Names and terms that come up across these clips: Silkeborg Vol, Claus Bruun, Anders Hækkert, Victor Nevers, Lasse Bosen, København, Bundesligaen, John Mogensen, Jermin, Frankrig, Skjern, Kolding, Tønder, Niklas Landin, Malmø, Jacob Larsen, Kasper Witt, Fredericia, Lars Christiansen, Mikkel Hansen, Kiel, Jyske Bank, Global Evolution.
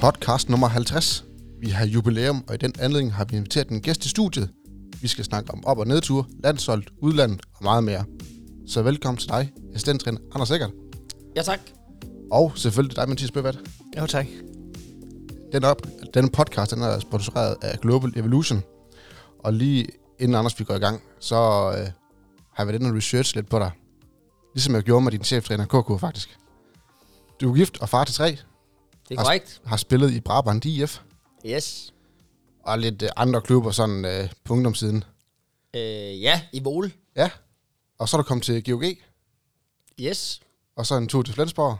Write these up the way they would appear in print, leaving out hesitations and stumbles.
Podcast nummer 50. Vi har jubilæum, og i den anledning har vi inviteret en gæst i studiet. Vi skal snakke om op- og nedture, landshold, udlandet og meget mere. Så velkommen til dig, assistenttræner Anders Hækkert. Ja, tak. Og selvfølgelig dig, Mathias Bøvad. Ja, tak. Denne podcast den er sponsoreret af Global Evolution. Og lige inden Anders vi går i gang, så har jeg været inde og research lidt på dig. Ligesom jeg gjorde med din cheftræner KK faktisk. Du er gift og far til 3. Det er korrekt. Har spillet i Brabrand IF. Yes. Og lidt andre klubber sådan punktumsiden. Ja, i Vål. Ja. Og så er du kommet til GOG. Yes. Og så en tur til Flensborg.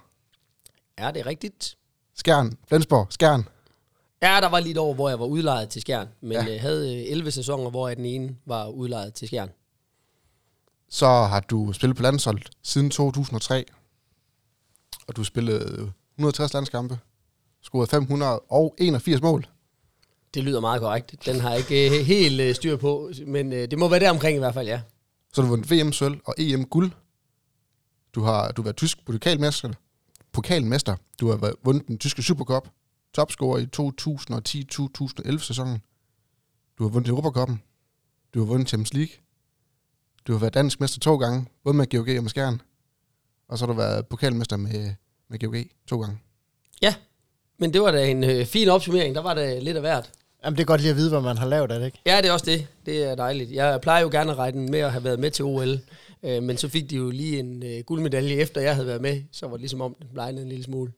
Ja, det er rigtigt. Skjern, Flensborg, Skjern. Ja, der var lige et år, hvor jeg var udlejet til Skjern. Men jeg havde 11 sæsoner, hvor den ene var udlejet til Skjern. Så har du spillet på landshold siden 2003. Og du spillede 160 landskampe. Scoret 581 mål. Det lyder meget korrekt. Den har jeg ikke helt styr på. Men det må være der omkring i hvert fald, ja. Så du vundet VM-sølv og EM-guld. Du har været tysk pokalmester. Du har vundet den tyske Supercup. Topscorer i 2010-2011-sæsonen. Du har vundet Europacuppen. Du har vundet Champions League. Du har været dansk mester 2 gange, både med GOG og med Skjern. Og så har du været pokalmester med GOG 2 gange. Ja, men det var da en fin opsummering. Der var det lidt af hvert. Jamen, det er godt lige at vide, hvad man har lavet af det, ikke? Ja, det er også det. Det er dejligt. Jeg plejer jo gerne at regne med at have været med til OL, men så fik de jo lige en guldmedalje, efter jeg havde været med. Så var det ligesom om, den blegnede en lille smule.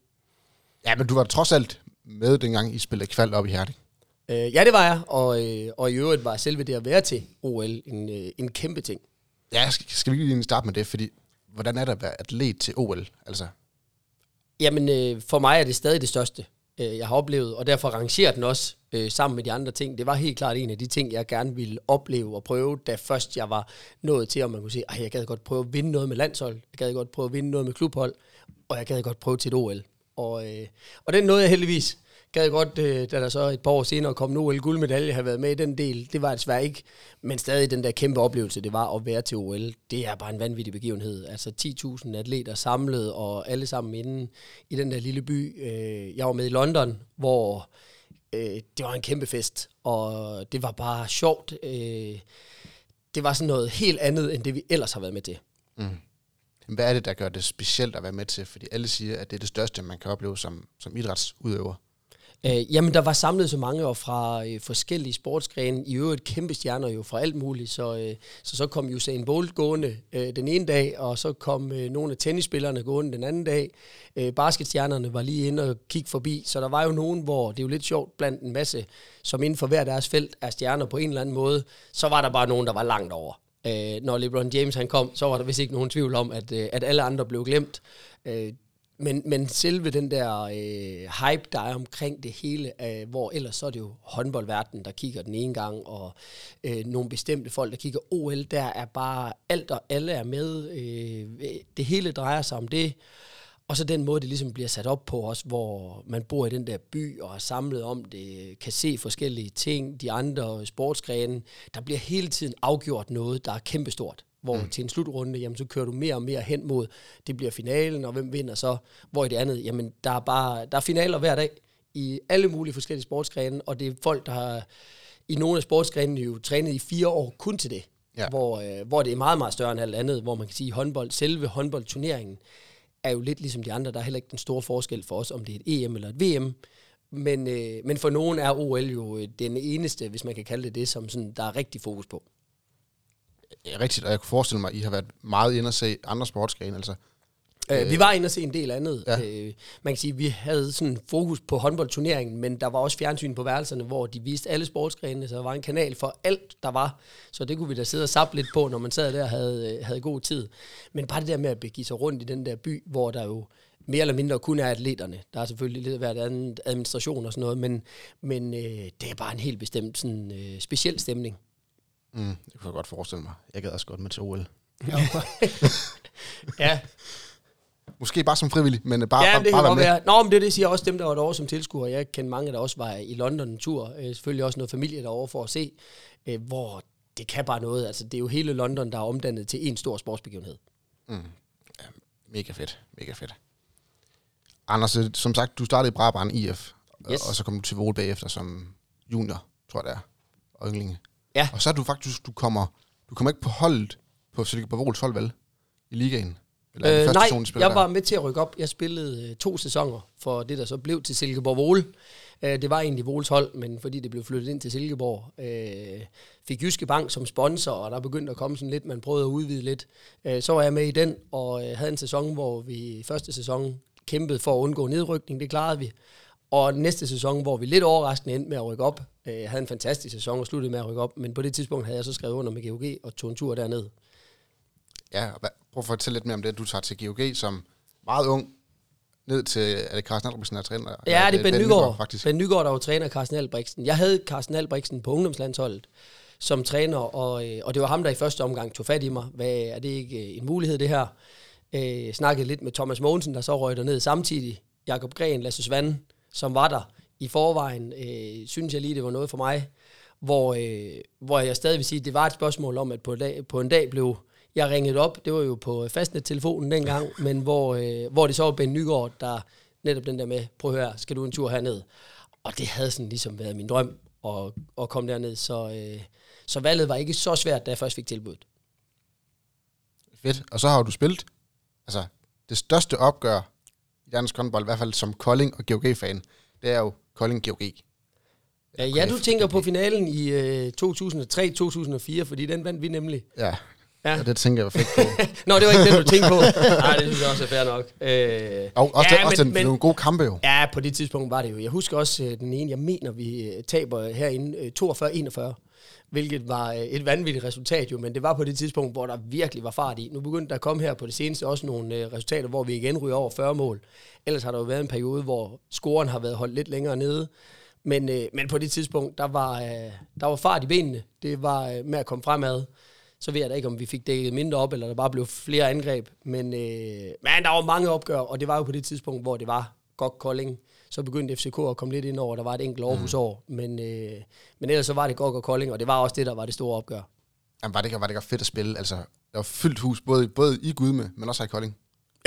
Ja, men du var trods alt med dengang, I spillede kvalt op i Herning. Ja, det var jeg, og i øvrigt var selve det at være til OL en kæmpe ting. Ja, skal vi lige starte med det, fordi hvordan er det at være atlet til OL, altså? Jamen, for mig er det stadig det største, jeg har oplevet, og derfor rangerer den også sammen med de andre ting. Det var helt klart en af de ting, jeg gerne ville opleve og prøve, da først jeg var nået til, om man kunne sige, at jeg gad godt prøve at vinde noget med landshold, jeg gad godt prøve at vinde noget med klubhold, og jeg gad godt prøve til et OL. Og den nåede jeg heldigvis. Gad godt, da der så et par år senere kom en OL-guldmedalje, havde været med i den del. Det var desværre ikke, men stadig den der kæmpe oplevelse, det var at være til OL. Det er bare en vanvittig begivenhed. Altså 10.000 atleter samlet, og alle sammen inde i den der lille by. Jeg var med i London, hvor det var en kæmpe fest, og det var bare sjovt. Det var sådan noget helt andet, end det vi ellers har været med til. Mm. Hvad er det, der gør det specielt at være med til? Fordi alle siger, at det er det største, man kan opleve som idrætsudøver. Jamen, der var samlet så mange år fra forskellige sportsgrene. I øvrigt kæmpe stjerner jo fra alt muligt. Så kom Usain Bolt gående den ene dag, og så kom nogle af tennisspillerne gående den anden dag. Basketstjernerne var lige inde og kigge forbi. Så der var jo nogen, hvor det er jo lidt sjovt blandt en masse, som inden for hver deres felt er stjerner på en eller anden måde. Så var der bare nogen, der var langt over. Når LeBron James han kom, så var der vist ikke nogen tvivl om, at alle andre blev glemt. Men selve den der hype, der er omkring det hele, hvor ellers så er det jo håndboldverdenen, der kigger den ene gang, og nogle bestemte folk, der kigger OL, der er bare alt og alle er med. Det hele drejer sig om det. Og så den måde, det ligesom bliver sat op på os, hvor man bor i den der by og er samlet om det, kan se forskellige ting, de andre sportsgrene. Der bliver hele tiden afgjort noget, der er kæmpestort. Hvor til en slutrunde, jamen, så kører du mere og mere hen mod, det bliver finalen, og hvem vinder så? Hvor i det andet, jamen, der er finaler hver dag i alle mulige forskellige sportsgrene, og det er folk, der har i nogle af sportsgrenene jo trænet i 4 år kun til det. Ja. Hvor det er meget, meget større end alt andet, hvor man kan sige, håndbold, selve håndboldturneringen, er jo lidt ligesom de andre. Der er heller ikke den store forskel for os, om det er et EM eller et VM. Men for nogen er OL jo den eneste, hvis man kan kalde det, som sådan, der er rigtig fokus på. Rigtigt, og jeg kunne forestille mig, at I har været meget inde at se andre sportsgrene. Altså. Vi var inde at se en del andet. Ja. Man kan sige, at vi havde sådan fokus på håndboldturneringen, men der var også fjernsyn på værelserne, hvor de viste alle sportsgrene, så der var en kanal for alt, der var. Så det kunne vi da sidde og zappe lidt på, når man sad der og havde god tid. Men bare det der med at begive sig rundt i den der by, hvor der jo mere eller mindre kun er atleterne. Der er selvfølgelig lidt af andet administration og sådan noget, men det er bare en helt bestemt sådan, speciel stemning. Det kunne jeg godt forestille mig. Jeg gad også godt med til OL. Ja. Måske bare som frivillig, men bare være med. Nå, men det siger også dem, der var derovre som tilskuer. Jeg kender mange, der også var i London en tur. Selvfølgelig også noget familie derovre for at se, hvor det kan bare noget. Altså, det er jo hele London, der er omdannet til en stor sportsbegivenhed. Ja, mega fedt. Anders, som sagt, du startede i Brabrand IF, yes. Og så kom du til Vål bagefter som junior, tror jeg det er, og ynglinge. Ja. Og så er du faktisk, du kommer ikke på holdet, på Silkeborg Vols hold, vel? I ligaen? Eller nej, jeg var med til at rykke op. Jeg spillede 2 sæsoner for det, der så blev til Silkeborg Vol. Det var egentlig Vols hold, men fordi det blev flyttet ind til Silkeborg, fik Jyske Bank som sponsor, og der begyndte at komme sådan lidt, man prøvede at udvide lidt. Så var jeg med i den, og havde en sæson, hvor vi første sæson kæmpede for at undgå nedrykning. Det klarede vi. Og næste sæson, hvor vi lidt overraskende endte med at rykke op, havde en fantastisk sæson og sluttede med at rykke op, men på det tidspunkt havde jeg så skrevet under med GOG og tog en tur derned. Ja, prøv at fortælle lidt mere om det, du tager til GOG som meget ung, ned til, er det Karsten Albrechtsen, der træner? Ja, det er Benny Nygaard, faktisk. Benny Nygaard, der jo træner Karsten Albrechtsen. Jeg havde Karsten Albrechtsen på ungdomslandsholdet som træner, og det var ham, der i første omgang tog fat i mig. Hvad, er det ikke en mulighed, det her? Snakkede lidt med Thomas Mogensen, der så røg derned samtidig. Jacob Gren, Lasse Svane, som var der i forvejen, synes jeg lige, det var noget for mig, hvor jeg stadig vil sige, det var et spørgsmål om, at på en dag blev jeg ringet op. Det var jo på fastnettelefonen dengang, men hvor det så var Benny Nygaard, der netop den der med, prøv at høre, skal du en tur herned? Og det havde sådan ligesom været min drøm at komme derned, så valget var ikke så svært, da jeg først fik tilbuddet. Fedt. Og så har du spillet altså det største opgør i dansk håndbold, i hvert fald som Kolding og GOG-fan, det er jo Kolding-GOG. Ja, du tænker på finalen i 2003-2004, fordi den vandt vi nemlig. Ja. Og det tænker jeg perfekt på. Nå, det var ikke den, du tænkte på. Nej, det synes jeg også er fair nok. Og nogle gode kampe jo. Ja, på det tidspunkt var det jo. Jeg husker også den ene, jeg mener, vi taber herinde 42-41, hvilket var et vanvittigt resultat jo, men det var på det tidspunkt, hvor der virkelig var fart i. Nu begyndte der at komme her på det seneste også nogle resultater, hvor vi igen ryger over 40 mål. Ellers har der jo været en periode, hvor scoren har været holdt lidt længere nede. Men på det tidspunkt, der var fart i benene. Det var med at komme fremad. Så ved jeg da ikke, om vi fik dækket mindre op, eller der bare blev flere angreb. Men der var mange opgør, og det var jo på det tidspunkt, hvor det var GOG Kolding. Så begyndte FCK at komme lidt ind over, der var et enkelt Aarhusår. Men ellers så var det GOG og Kolding, og det var også det, der var det store opgør. Jamen var det ikke fedt at spille? Altså, der var fyldt hus, både i Gudme, men også i Kolding.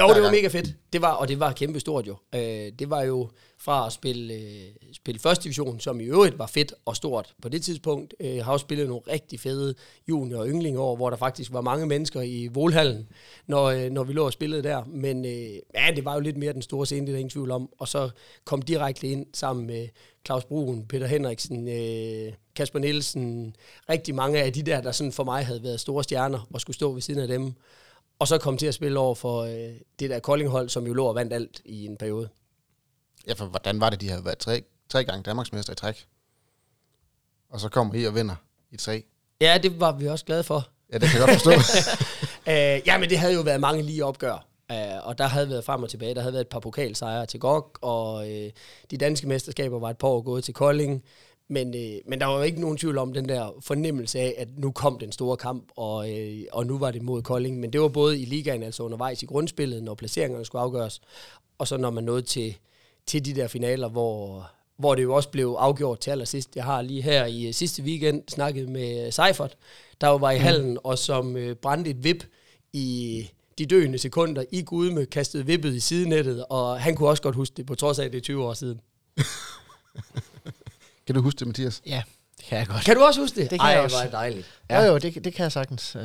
Jo, det var mega fedt. Det var kæmpe stort jo. Det var jo fra at spille første division, som i øvrigt var fedt og stort på det tidspunkt. Har også spillet nogle rigtig fede junior- og ynglingeår, hvor der faktisk var mange mennesker i Volhallen, når vi lå og spillede der. Men det var jo lidt mere den store scene, det er der ingen tvivl om. Og så kom direkte ind sammen med Claus Bruun, Peter Henriksen, Kasper Nielsen. Rigtig mange af de der sådan for mig havde været store stjerner og skulle stå ved siden af dem. Og så kom til at spille over for det der Koldinghold, som jo lå og vandt alt i en periode. Ja, for hvordan var det, de havde været tre gange Danmarksmester i træk? Og så kommer I og vinder i 3. Ja, det var vi også glade for. Ja, det kan jeg godt forstå. Men det havde jo været mange lige opgør. Og der havde været frem og tilbage. Der havde været et par pokalsejre til GOG, og de danske mesterskaber var et par år gået til Kolding. Men der var jo ikke nogen tvivl om den der fornemmelse af, at nu kom den store kamp, og nu var det mod Kolding. Men det var både i ligaen, altså undervejs i grundspillet, når placeringerne skulle afgøres, og så når man nåede til de der finaler, hvor det jo også blev afgjort til allersidst. Jeg har lige her i sidste weekend snakket med Seifert, der jo var i hallen, og som brændte et vip i de døende sekunder i Gudme, kastede vippet i sidenettet, og han kunne også godt huske det, på trods af, at det er 20 år siden. Kan du huske det, Mathias? Ja, det kan jeg godt. Kan du også huske det? Det kan jeg også. Ej, det var dejligt. Ja. Jo, det kan jeg sagtens.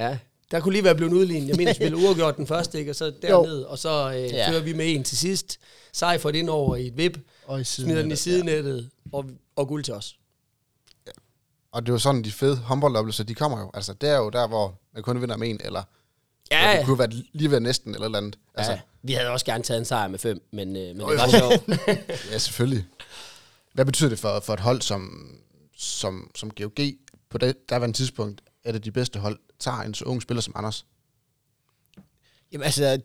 Ja, der kunne lige være blevet en udligning. Jeg mener, at spille uafgjort den første, ikke? Og så dernede, og så kører vi med en til sidst. Seifert ind over i et vip, og smider den i sidenettet, og guld til os. Ja. Og det er jo sådan, de fede håndboldoplevelser, de kommer jo. Altså, det er jo der, hvor man kun vinder med en, eller... Ja. Det kunne være lige ved næsten eller andet. Altså. Ja, vi havde også gerne taget en sejr med 5, men det var sjovt. Ja, selvfølgelig. Hvad betyder det for et hold som GOG på det derværende tidspunkt, er det de bedste hold, tager en så ung spiller som Anders? Jamen altså,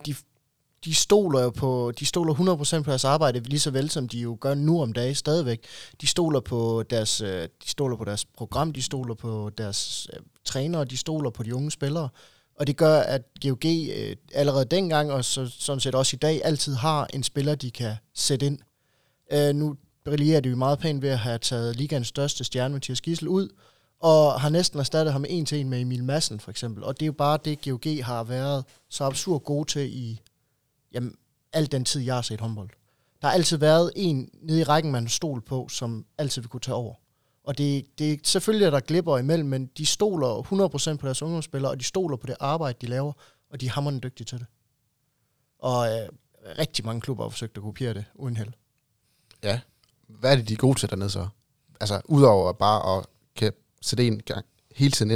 de stoler jo på, de stoler 100% på deres arbejde, lige så vel som de jo gør nu om dagen stadigvæk. De stoler på deres program, de stoler på deres trænere, de stoler på de unge spillere. Og det gør, at GOG allerede dengang, og sådan set også i dag, altid har en spiller, de kan sætte ind. Nu brillerer det jo meget pænt ved at have taget ligaens største stjerne, Mathias Gissel, ud, og har næsten erstattet ham 1-1 med Emil Madsen, for eksempel. Og det er jo bare det, GOG har været så absurd gode til i al den tid, jeg har set håndbold. Der har altid været en nede i rækken, man stol på, som altid vil kunne tage over. Og det er selvfølgelig, at der glipper imellem, men de stoler 100% på deres ungdomsspillere, og de stoler på det arbejde, de laver, og de er hammerende dygtige til det. Og rigtig mange klubber har forsøgt at kopiere det, uden held. Ja. Hvad er det, de er gode til dernede så? Altså, udover bare at kan sætte en gang hele tiden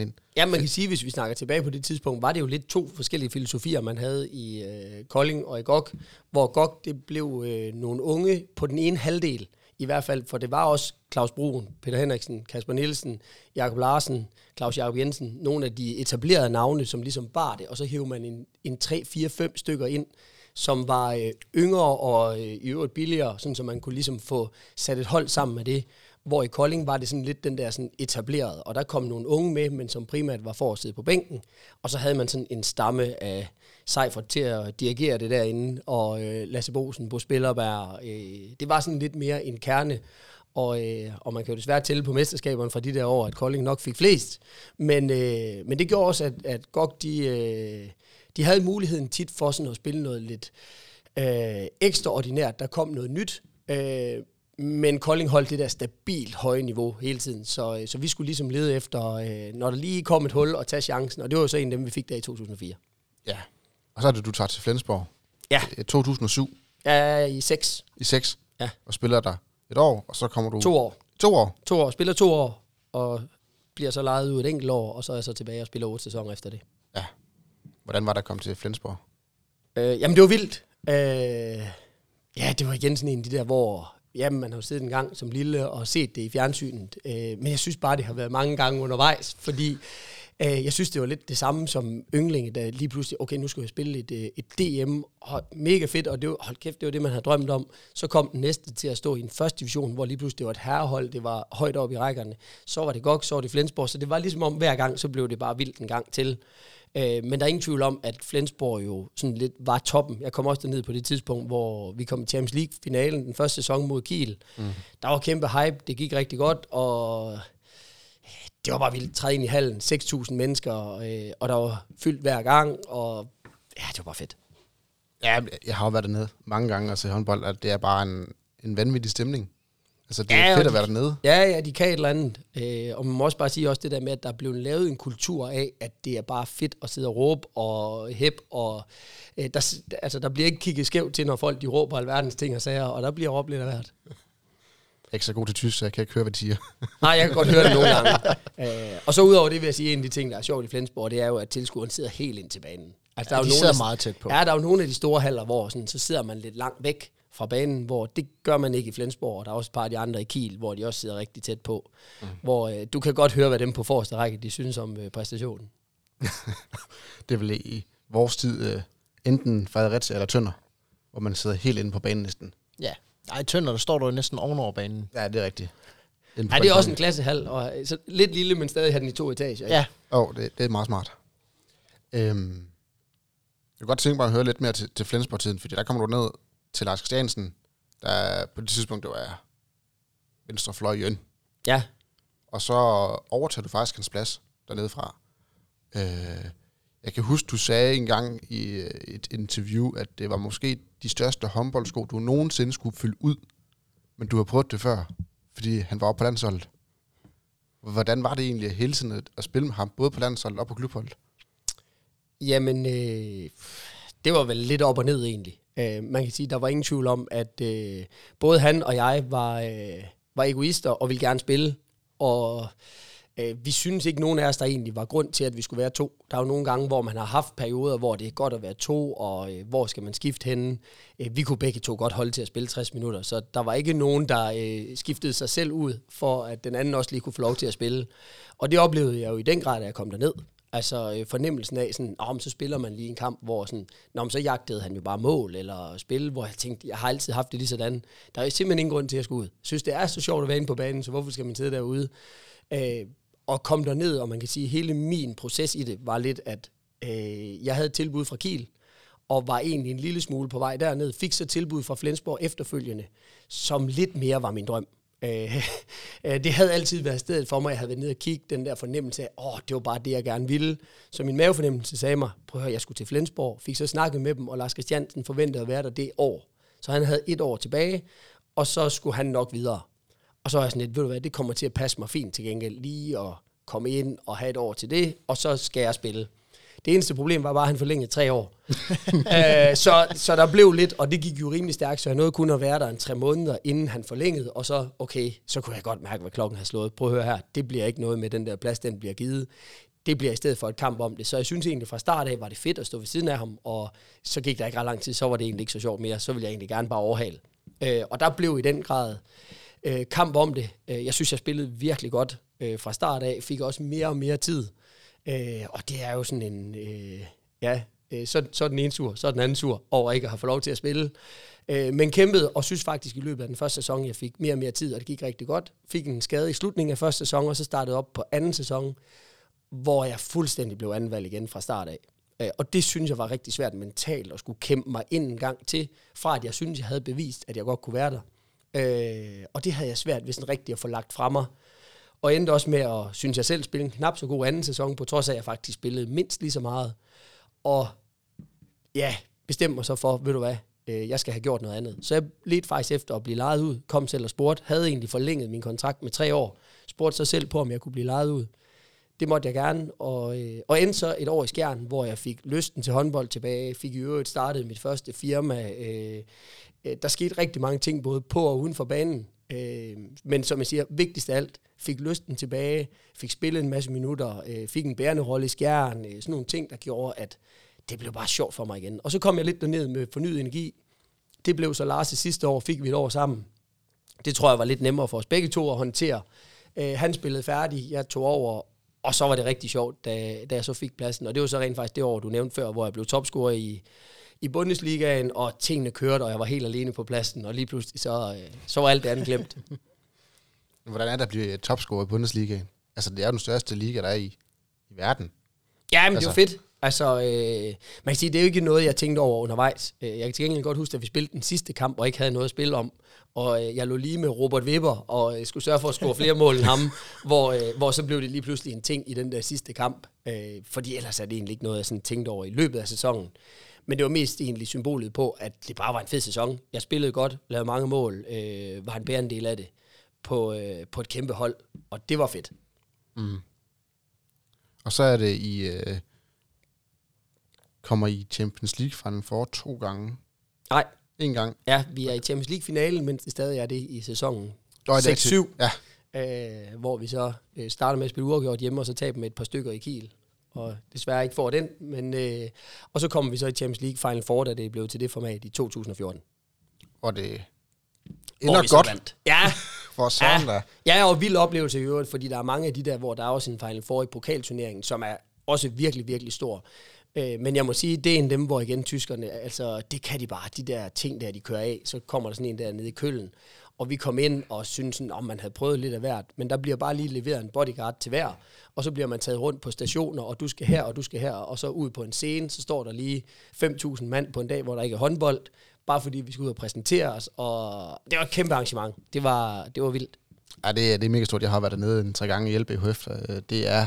ind. Ja, man kan sige, hvis vi snakker tilbage på det tidspunkt, var det jo lidt to forskellige filosofier, man havde i Kolding og i GOG, hvor GOG, det blev nogle unge på den ene halvdel, i hvert fald, for det var også Claus Bruun, Peter Henriksen, Kasper Nielsen, Jacob Larsen, Jacob Jensen, nogle af de etablerede navne, som ligesom bar det, og så hævde man en 3-4-5 stykker ind, som var yngre og i øvrigt billigere, sådan så man kunne ligesom få sat et hold sammen med det. Hvor i Kolding var det sådan lidt den der sådan etablerede, og der kom nogle unge med, men som primært var for at sidde på bænken, og så havde man sådan en stamme af Seifert til at dirigere det derinde, og Lasse Bosen, Bo Spillerberg, det var sådan lidt mere en kerne, og man kan jo desværre tælle på mesterskaberne fra de der år, at Kolding nok fik flest, men det gjorde også, at GOG, de havde muligheden tit for sådan at spille noget lidt ekstraordinært, der kom noget nyt, men Kolding holdt det der stabilt høje niveau hele tiden, så vi skulle ligesom lede efter, når der lige kom et hul, og tage chancen, og det var jo så en af dem, vi fik der i 2004. Ja, og så er det, du tager til Flensborg. Ja. 2007. Ja, i 6. I 6? Ja. Og spiller der et år, og så kommer du... 2 år. 2 år? 2 år. Spiller 2 år, og bliver så lejet ud et enkelt år, og så er jeg så tilbage og spiller 8 sæsoner efter det. Ja. Hvordan var det at komme til Flensborg? Jamen, det var vildt. Ja, det var igen sådan en af de der, hvor... Jamen, man har jo siddet en gang som lille og set det i fjernsynet, men jeg synes bare, det har været mange gange undervejs, fordi jeg synes, det var lidt det samme som ynglinge, der lige pludselig, okay, nu skal jeg spille et DM, og mega fedt, og det var, hold kæft, det var det, man havde drømt om. Så kom den næste til at stå i en første division, hvor lige pludselig det var et herrehold, det var højt op i rækkerne, så var det GOG, så var det Flensborg, så det var ligesom om hver gang, så blev det bare vildt en gang til. Men der er ingen tvivl om, at Flensborg jo sådan lidt var toppen. Jeg kom også derned på det tidspunkt, hvor vi kom i Champions League-finalen, den første sæson mod Kiel. Mm. Der var kæmpe hype, det gik rigtig godt, og det var bare vildt. Træde ind i hallen, 6.000 mennesker, og der var fyldt hver gang, og ja, det var bare fedt. Ja, jeg har jo været dernede mange gange og set håndbold, og det er bare en vanvittig stemning. Altså, det er fedt at være dernede. Ja, de kan et eller andet. Og man må også bare sige også det der med, at der er blevet lavet en kultur af, at det er bare fedt at sidde og råbe og hæppe. Og, der bliver ikke kigget skævt til, når folk de råber alverdens ting og sager, og der bliver råbt lidt af hvert. Jeg er ikke så god til tysk, så jeg kan ikke høre, hvad de siger. Nej, jeg kan godt høre det nogle gange. Og så udover det vil jeg sige, en af de ting, der er sjovt i Flensborg, det er jo, at tilskueren sidder helt ind til banen. Altså, der er jo de sidder meget tæt på. Ja, der er jo nogle af de store haller, hvor sådan, så sidder man lidt langt væk fra banen, hvor det gør man ikke i Flensborg, og der er også et par af de andre i Kiel, hvor de også sidder rigtig tæt på, hvor du kan godt høre, hvad dem på forreste række, de synes om præstationen. Det er vel i vores tid enten Fredericia eller Tønder, hvor man sidder helt inde på banen næsten. Ja, i Tønder, der står du næsten ovenover banen. Ja, det er rigtigt. Ja, det er også en klassehal, og så lidt lille, men stadig har den i 2 etager. Ikke? Ja. Det er meget smart. Jeg kan godt tænke mig at høre lidt mere til Flensborg-tiden, fordi der kommer du ned til Lars Christiansen, der på det tidspunkt, det var venstrefløjen. Ja. Og så overtager du faktisk hans plads dernede fra. Jeg kan huske, du sagde engang i et interview, at det var måske de største håndboldsko, du nogensinde skulle fylde ud, men du har prøvet det før, fordi han var oppe på landsholdet. Hvordan var det egentlig hele tiden at spille med ham, både på landsholdet og på klubholdet? Jamen, det var vel lidt op og ned egentlig. Man kan sige, at der var ingen tvivl om, at både han og jeg var egoister og ville gerne spille. Og vi synes ikke, nogen af os, der egentlig var grund til, at vi skulle være 2. Der er jo nogle gange, hvor man har haft perioder, hvor det er godt at være 2, og hvor skal man skifte henne. Vi kunne begge 2 godt holde til at spille 60 minutter, så der var ikke nogen, der skiftede sig selv ud, for at den anden også lige kunne få lov til at spille. Og det oplevede jeg jo i den grad, da jeg kom derned. Altså fornemmelsen af, sådan, så spiller man lige en kamp, hvor sådan, så jagtede han jo bare mål eller spil, hvor jeg tænkte, jeg har altid haft det lige sådan. Der er simpelthen ingen grund til at skulle ud. Jeg synes, det er så sjovt at være inde på banen, så hvorfor skal man sidde derude? Og komme derned, og man kan sige, hele min proces i det var lidt, at jeg havde tilbud fra Kiel, og var egentlig en lille smule på vej derned, fik så tilbud fra Flensborg efterfølgende, som lidt mere var min drøm. Det havde altid været stedet for mig. Jeg havde været nede og kigge, den der fornemmelse af, det var bare det, jeg gerne ville. Så min mavefornemmelse sagde mig, prøv at høre, jeg skulle til Flensborg. Fik så snakket med dem, og Lars Christiansen forventede at være der det år. Så han havde et år tilbage, og så skulle han nok videre. Og så er jeg sådan lidt, ved du hvad, det kommer til at passe mig fint til gengæld, lige at komme ind og have et år til det, og så skal jeg spille. Det eneste problem var bare, at han forlængede 3 år. så der blev lidt, og det gik jo rimelig stærkt, så jeg nåede kun at være der en 3 måneder, inden han forlængede, og så, okay, så kunne jeg godt mærke, hvad klokken havde slået. Prøv at høre her, det bliver ikke noget med den der plads, den bliver givet. Det bliver i stedet for et kamp om det. Så jeg synes egentlig, fra start af var det fedt at stå ved siden af ham, og så gik der ikke ret lang tid, så var det egentlig ikke så sjovt mere, så ville jeg egentlig gerne bare overhale. Og der blev i den grad kamp om det. Jeg synes, jeg spillede virkelig godt fra start af, fik også mere og mere tid. Og det er jo sådan en, så er den ene sur, så er den anden sur over ikke at have fået lov til at spille. Men kæmpede, og synes faktisk i løbet af den første sæson, jeg fik mere og mere tid, og det gik rigtig godt. Fik en skade i slutningen af første sæson, og så startede op på anden sæson, hvor jeg fuldstændig blev andenvalg igen fra start af. Og det synes jeg var rigtig svært mentalt, at skulle kæmpe mig ind en gang til, fra at jeg synes, jeg havde bevist, at jeg godt kunne være der. Og det havde jeg svært ved sådan rigtigt at få lagt fra mig. Og endte også med at, synes jeg selv, spille en knap så god anden sæson, på trods af, at jeg faktisk spillede mindst lige så meget. Og ja, bestemte mig så for, ved du hvad, jeg skal have gjort noget andet. Så jeg ledte faktisk efter at blive lejet ud, kom selv og spurgte, havde egentlig forlænget min kontrakt med 3 år, spurgte sig selv på, om jeg kunne blive lejet ud. Det måtte jeg gerne, og endte så et år i Skjern, hvor jeg fik lysten til håndbold tilbage, fik i øvrigt startet mit første firma. Der skete rigtig mange ting, både på og uden for banen. Men som jeg siger, vigtigst af alt, fik lysten tilbage, fik spillet en masse minutter, fik en bærende rolle i Skjern, sådan nogle ting, der gjorde, at det blev bare sjovt for mig igen. Og så kom jeg lidt derned med fornyet energi. Det blev så Lars sidste år, fik vi et år sammen. Det tror jeg var lidt nemmere for os begge to at håndtere. Han spillede færdig, jeg tog over, og så var det rigtig sjovt, da jeg så fik pladsen. Og det var så rent faktisk det år, du nævnte før, hvor jeg blev topscorer i Bundesligaen, og tingene kørte, og jeg var helt alene på pladsen, og lige pludselig så var alt det andet glemt. Hvordan er der at blive topscorer i Bundesligaen? Altså, det er jo den største liga, der er i verden. Ja, men altså, det er fedt. Altså, man kan sige, det er jo ikke noget, jeg tænkte over undervejs. Jeg kan til gengæld godt huske, at vi spillede den sidste kamp, og ikke havde noget at spille om. Og jeg lå lige med Robert Webber, og skulle sørge for at score flere mål end ham, hvor så blev det lige pludselig en ting i den der sidste kamp. Fordi ellers er det egentlig ikke noget, jeg sådan tænkte over i løbet af sæsonen. Men det var mest egentlig symbolet på, at det bare var en fed sæson. Jeg spillede godt, lavede mange mål, var en bærende del af det på et kæmpe hold, og det var fedt. Mm. Og så er det kommer I Champions League-finalen for 2 gange? Nej. 1 gang? Ja, vi er i Champions League-finalen, men det stadig er det i sæsonen 6-7, ja. Hvor vi så starter med at spille uafgjort hjemme, og så taber med et par stykker i Kiel. Og desværre ikke får den, men og så kommer vi så i Champions League Final Four, da det blev til det format i 2014. Og det ender godt. Ja. For sådan der. Ja, og vild oplevelse i øvrigt, fordi der er mange af de der, hvor der er også en Final Four i pokalturneringen, som er også virkelig, virkelig stor. Men jeg må sige, det er en dem, hvor igen tyskerne, altså det kan de bare, de der ting der, de kører af, så kommer der sådan en der nede i Køln, og vi kom ind og syntes sådan, om man havde prøvet lidt af hvert, men der bliver bare lige leveret en bodyguard til hver, og så bliver man taget rundt på stationer, og du skal her, og du skal her, og så ud på en scene, så står der lige 5.000 mand på en dag, hvor der ikke er håndbold, bare fordi vi skal ud og præsentere os, og det var et kæmpe arrangement, det var vildt. Ja, det er mega stort, jeg har været dernede 3 gange i LBHF, det er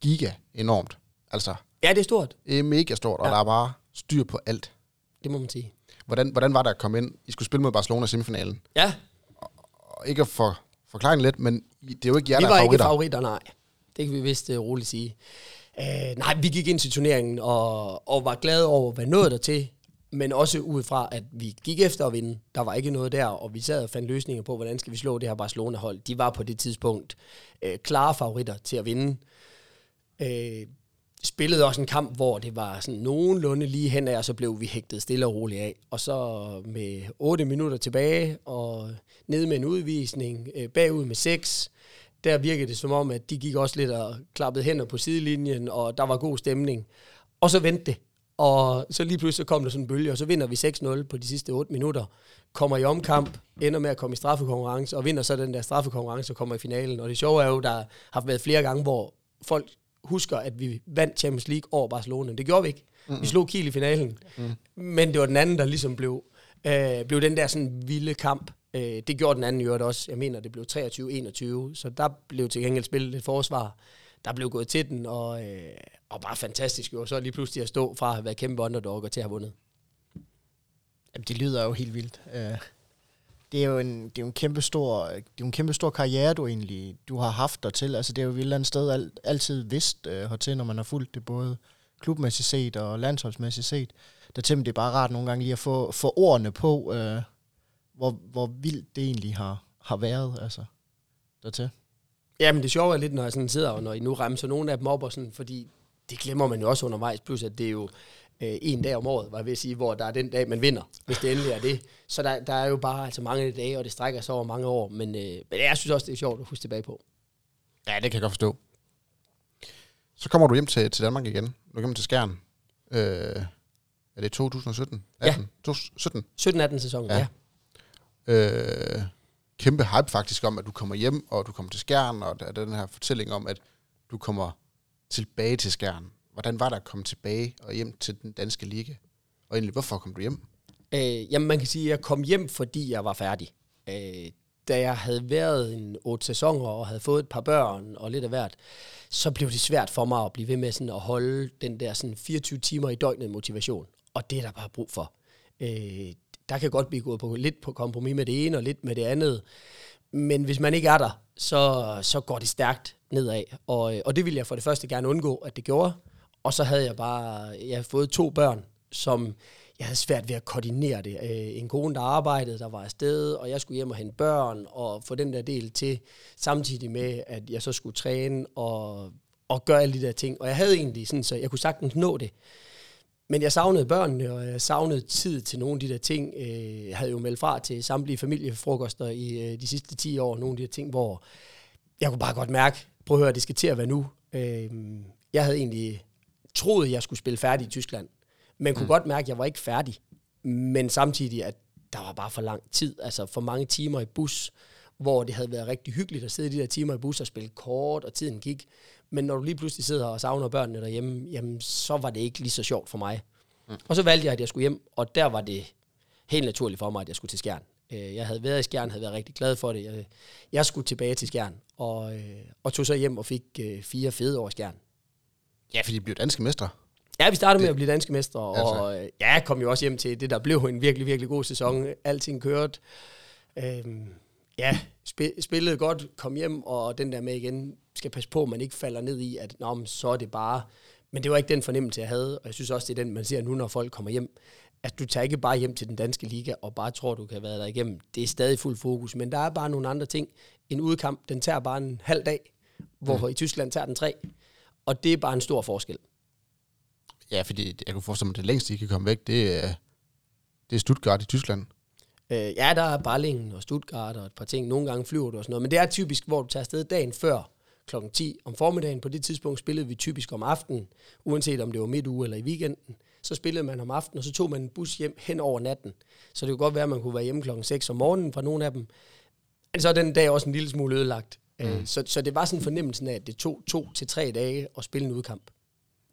giga enormt, altså. Ja, det er stort. Det er mega stort, og ja. Der er bare styr på alt. Det må man sige. Hvordan var det at komme ind? I skulle spille mod Barcelona i semifinalen. Ja. Og ikke for forklaringen lidt, men det er jo ikke jer, der er favoritter. Vi var ikke favoritter, nej. Det kan vi vist roligt sige. Nej, vi gik ind til turneringen og var glade over, hvad nåede der til, men også udefra, at vi gik efter at vinde. Der var ikke noget der, og vi sad og fandt løsninger på, hvordan skal vi slå det her Barcelona-hold. De var på det tidspunkt klare favoritter til at vinde. Spillede også en kamp, hvor det var sådan nogenlunde lige hen af, og så blev vi hægtet stille og roligt af. Og så med 8 minutter tilbage, og nede med en udvisning, bagud med 6, der virkede det som om, at de gik også lidt og klappede hænder på sidelinjen, og der var god stemning. Og så vendte det, og så lige pludselig kom der sådan en bølge, og så vinder vi 6-0 på de sidste 8 minutter. Kommer i omkamp, ender med at komme i straffekonkurrence, og vinder så den der straffekonkurrence og kommer i finalen. Og det sjove er jo, der har været flere gange, hvor folk husker, at vi vandt Champions League over Barcelona. Det gjorde vi ikke. Mm-hmm. Vi slog Kiel i finalen. Mm. Men det var den anden, der ligesom blev den der sådan vilde kamp. Det gjorde den anden i øvrigt også. Jeg mener, det blev 23-21. Så der blev til gengæld spillet et forsvar. Der blev gået til den, og bare fantastisk. Og så lige pludselig at stå fra at være kæmpe underdog og til at have vundet. Jamen, det lyder jo helt vildt. Det er jo en kæmpe stor karriere, du har haft dig til. Altså, det er jo et eller andet sted altid vidst hertil, når man har fulgt det både klubmæssigt set og landsholdsmæssigt set. Der tænker det er bare rart nogle gange lige at få ordene på, hvor vildt det egentlig har været, altså, dertil. Jamen, det sjove er lidt, når jeg sådan sidder, og når I nu ramser nogle af dem op, og sådan, fordi det glemmer man jo også undervejs, plus at det er jo en dag om året, var jeg ved at sige, hvor der er den dag, man vinder, hvis det endelig er det. Så der er jo bare altså, mange dage, og det strækker sig over mange år, men jeg synes også, det er sjovt at huske tilbage på. Ja, det kan jeg godt forstå. Så kommer du hjem til Danmark igen. Du kommer til Skjern. Er det 2017? 18? Ja. 17-18 sæsonen, ja. Kæmpe hype faktisk om, at du kommer hjem, og du kommer til Skjern, og der er den her fortælling om, at du kommer tilbage til Skjern. Hvordan var der at komme tilbage og hjem til den danske liga? Og egentlig, hvorfor kom du hjem? Jamen, man kan sige, at jeg kom hjem, fordi jeg var færdig. Da jeg havde været en 8 sæsoner og havde fået et par børn og lidt af hvert, så blev det svært for mig at blive ved med sådan at holde den der sådan 24 timer i døgnet motivation. Og det er der bare brug for. Der kan godt blive gået på lidt på kompromis med det ene og lidt med det andet. Men hvis man ikke er der, så går det stærkt nedad. Og det ville jeg for det første gerne undgå, at det gjorde. Og så havde jeg havde fået 2 børn, som jeg havde svært ved at koordinere det. En kone, der arbejdede, der var afsted, og jeg skulle hjem og hente børn, og få den der del til, samtidig med, at jeg så skulle træne og gøre alle de der ting. Og jeg havde egentlig sådan, så jeg kunne sagtens nå det. Men jeg savnede børnene, og jeg savnede tid til nogle af de der ting. Jeg havde jo meldt fra til samtlige familiefrokoster i de sidste 10 år, nogle af de der ting, hvor jeg kunne bare godt mærke, prøv at høre, det skal til at være nu. Jeg havde egentlig troet, jeg skulle spille færdig i Tyskland, men kunne godt mærke, at jeg var ikke færdig. Men samtidig, at der var bare for lang tid, altså for mange timer i bus, hvor det havde været rigtig hyggeligt at sidde de der timer i bus og spille kort, og tiden gik. Men når du lige pludselig sidder og savner børnene derhjemme, jamen, så var det ikke lige så sjovt for mig. Mm. Og så valgte jeg, at jeg skulle hjem, og der var det helt naturligt for mig, at jeg skulle til Skjern. Jeg havde været i Skjern, havde været rigtig glad for det. Jeg skulle tilbage til Skjern, og tog så hjem og fik 4 fede år i Skjern. Ja, fordi I blev danske mestre. Ja, vi startede med at blive danske mestre, og altså. Ja, kom jo også hjem til det, der blev en virkelig, virkelig god sæson. Alting kørte. Ja, spillede godt, kom hjem, og den der med igen, skal passe på, at man ikke falder ned i, at nå, så er det bare... Men det var ikke den fornemmelse, jeg havde, og jeg synes også, det er den, man ser nu, når folk kommer hjem, at du tager ikke bare hjem til den danske liga, og bare tror, du kan være der igennem. Det er stadig fuld fokus, men der er bare nogle andre ting. En udkamp, den tager bare en halv dag, hvor i Tyskland tager den 3, og det er bare en stor forskel. Ja, fordi jeg kunne forestille mig, at det længste, I kan komme væk, det er Stuttgart i Tyskland. Ja, der er Berlin og Stuttgart og et par ting. Nogle gange flyver du og sådan noget. Men det er typisk, hvor du tager afsted dagen før kl. 10 om formiddagen. På det tidspunkt spillede vi typisk om aftenen, uanset om det var midtuge eller i weekenden. Så spillede man om aftenen, og så tog man en bus hjem hen over natten. Så det kunne godt være, at man kunne være hjemme kl. 6 om morgenen fra nogle af dem. Men så er den dag også en lille smule ødelagt. Så det var sådan fornemmelsen af, at det tog 2 til 3 dage at spille en udkamp.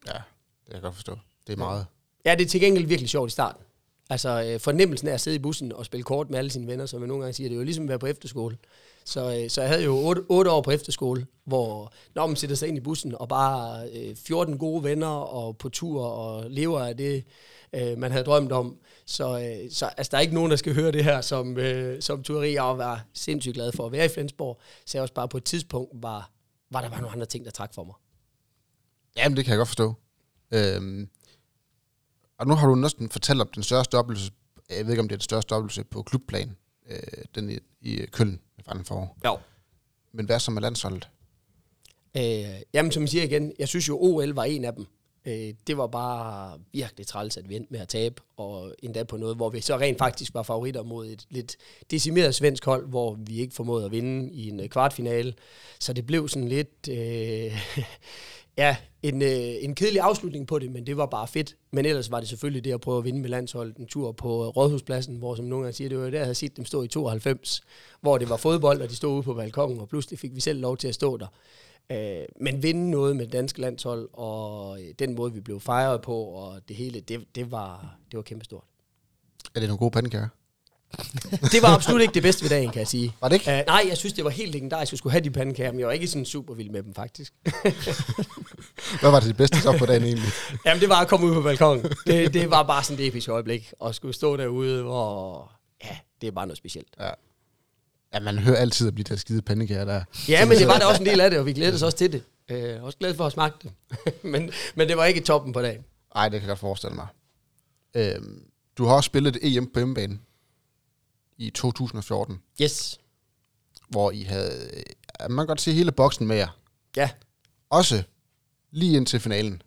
Ja, det kan jeg godt forstå. Det er meget. Ja, det er til gengæld virkelig sjovt i starten. Altså fornemmelsen af at sidde i bussen og spille kort med alle sine venner, som jeg nogle gange siger, det er jo ligesom at være på efterskole. Så jeg havde jo 8 år på efterskole, hvor når man sætter sig ind i bussen og bare 14 gode venner og på tur og lever af det, man havde drømt om. Så altså, der er ikke nogen, der skal høre det her, som tureri og var sindssygt glad for at være i Flensborg. Så jeg også bare på et tidspunkt, var der bare nogle andre ting, der trak for mig. Jamen, det kan jeg godt forstå. Og nu har du næsten fortalt om den største oplevelse, jeg ved ikke, om det er den største oplevelse på klubplan, den i Køln, var den forår. Jo. Men hvad så med landsholdet? Jamen, som jeg siger igen, jeg synes jo, OL var en af dem. Det var bare virkelig træls, at vi endte med at tabe, og endda på noget, hvor vi så rent faktisk var favoritter mod et lidt decimeret svensk hold, hvor vi ikke formåede at vinde i en kvartfinale. Så det blev sådan lidt... Ja, en kedelig afslutning på det, men det var bare fedt. Men ellers var det selvfølgelig det at prøve at vinde med landsholdet en tur på Rådhuspladsen, hvor som nogle gange siger, det var der, jeg havde set dem stå i 92, hvor det var fodbold, og de stod ude på balkongen, og pludselig fik vi selv lov til at stå der. Men vinde noget med det danske landshold, og den måde, vi blev fejret på, og det hele, det var kæmpestort. Er det nogle gode pandekager? Det var absolut ikke det bedste ved dagen, kan jeg sige. Var det ikke? Nej, jeg synes, det var helt legendarisk, at skulle have de pandekager, men jeg var ikke sådan super vild med dem, faktisk. Hvad var det bedste så på dagen egentlig? Jamen, det var at komme ud på balkonen. Det var bare sådan et episk øjeblik, og skulle stå derude, hvor... Ja, det er bare noget specielt. Ja. Ja, man hører altid at blive der skide pandekager der. Ja, men det var da også en del af det, og vi glædede os også til det. Også glad for at smage det. men det var ikke toppen på dagen. Nej, det kan jeg godt forestille mig. Du har også spillet EM på hjemmebane i 2014. Yes. Hvor I havde, man kan godt se hele boksen med jer. Ja. Også lige indtil finalen.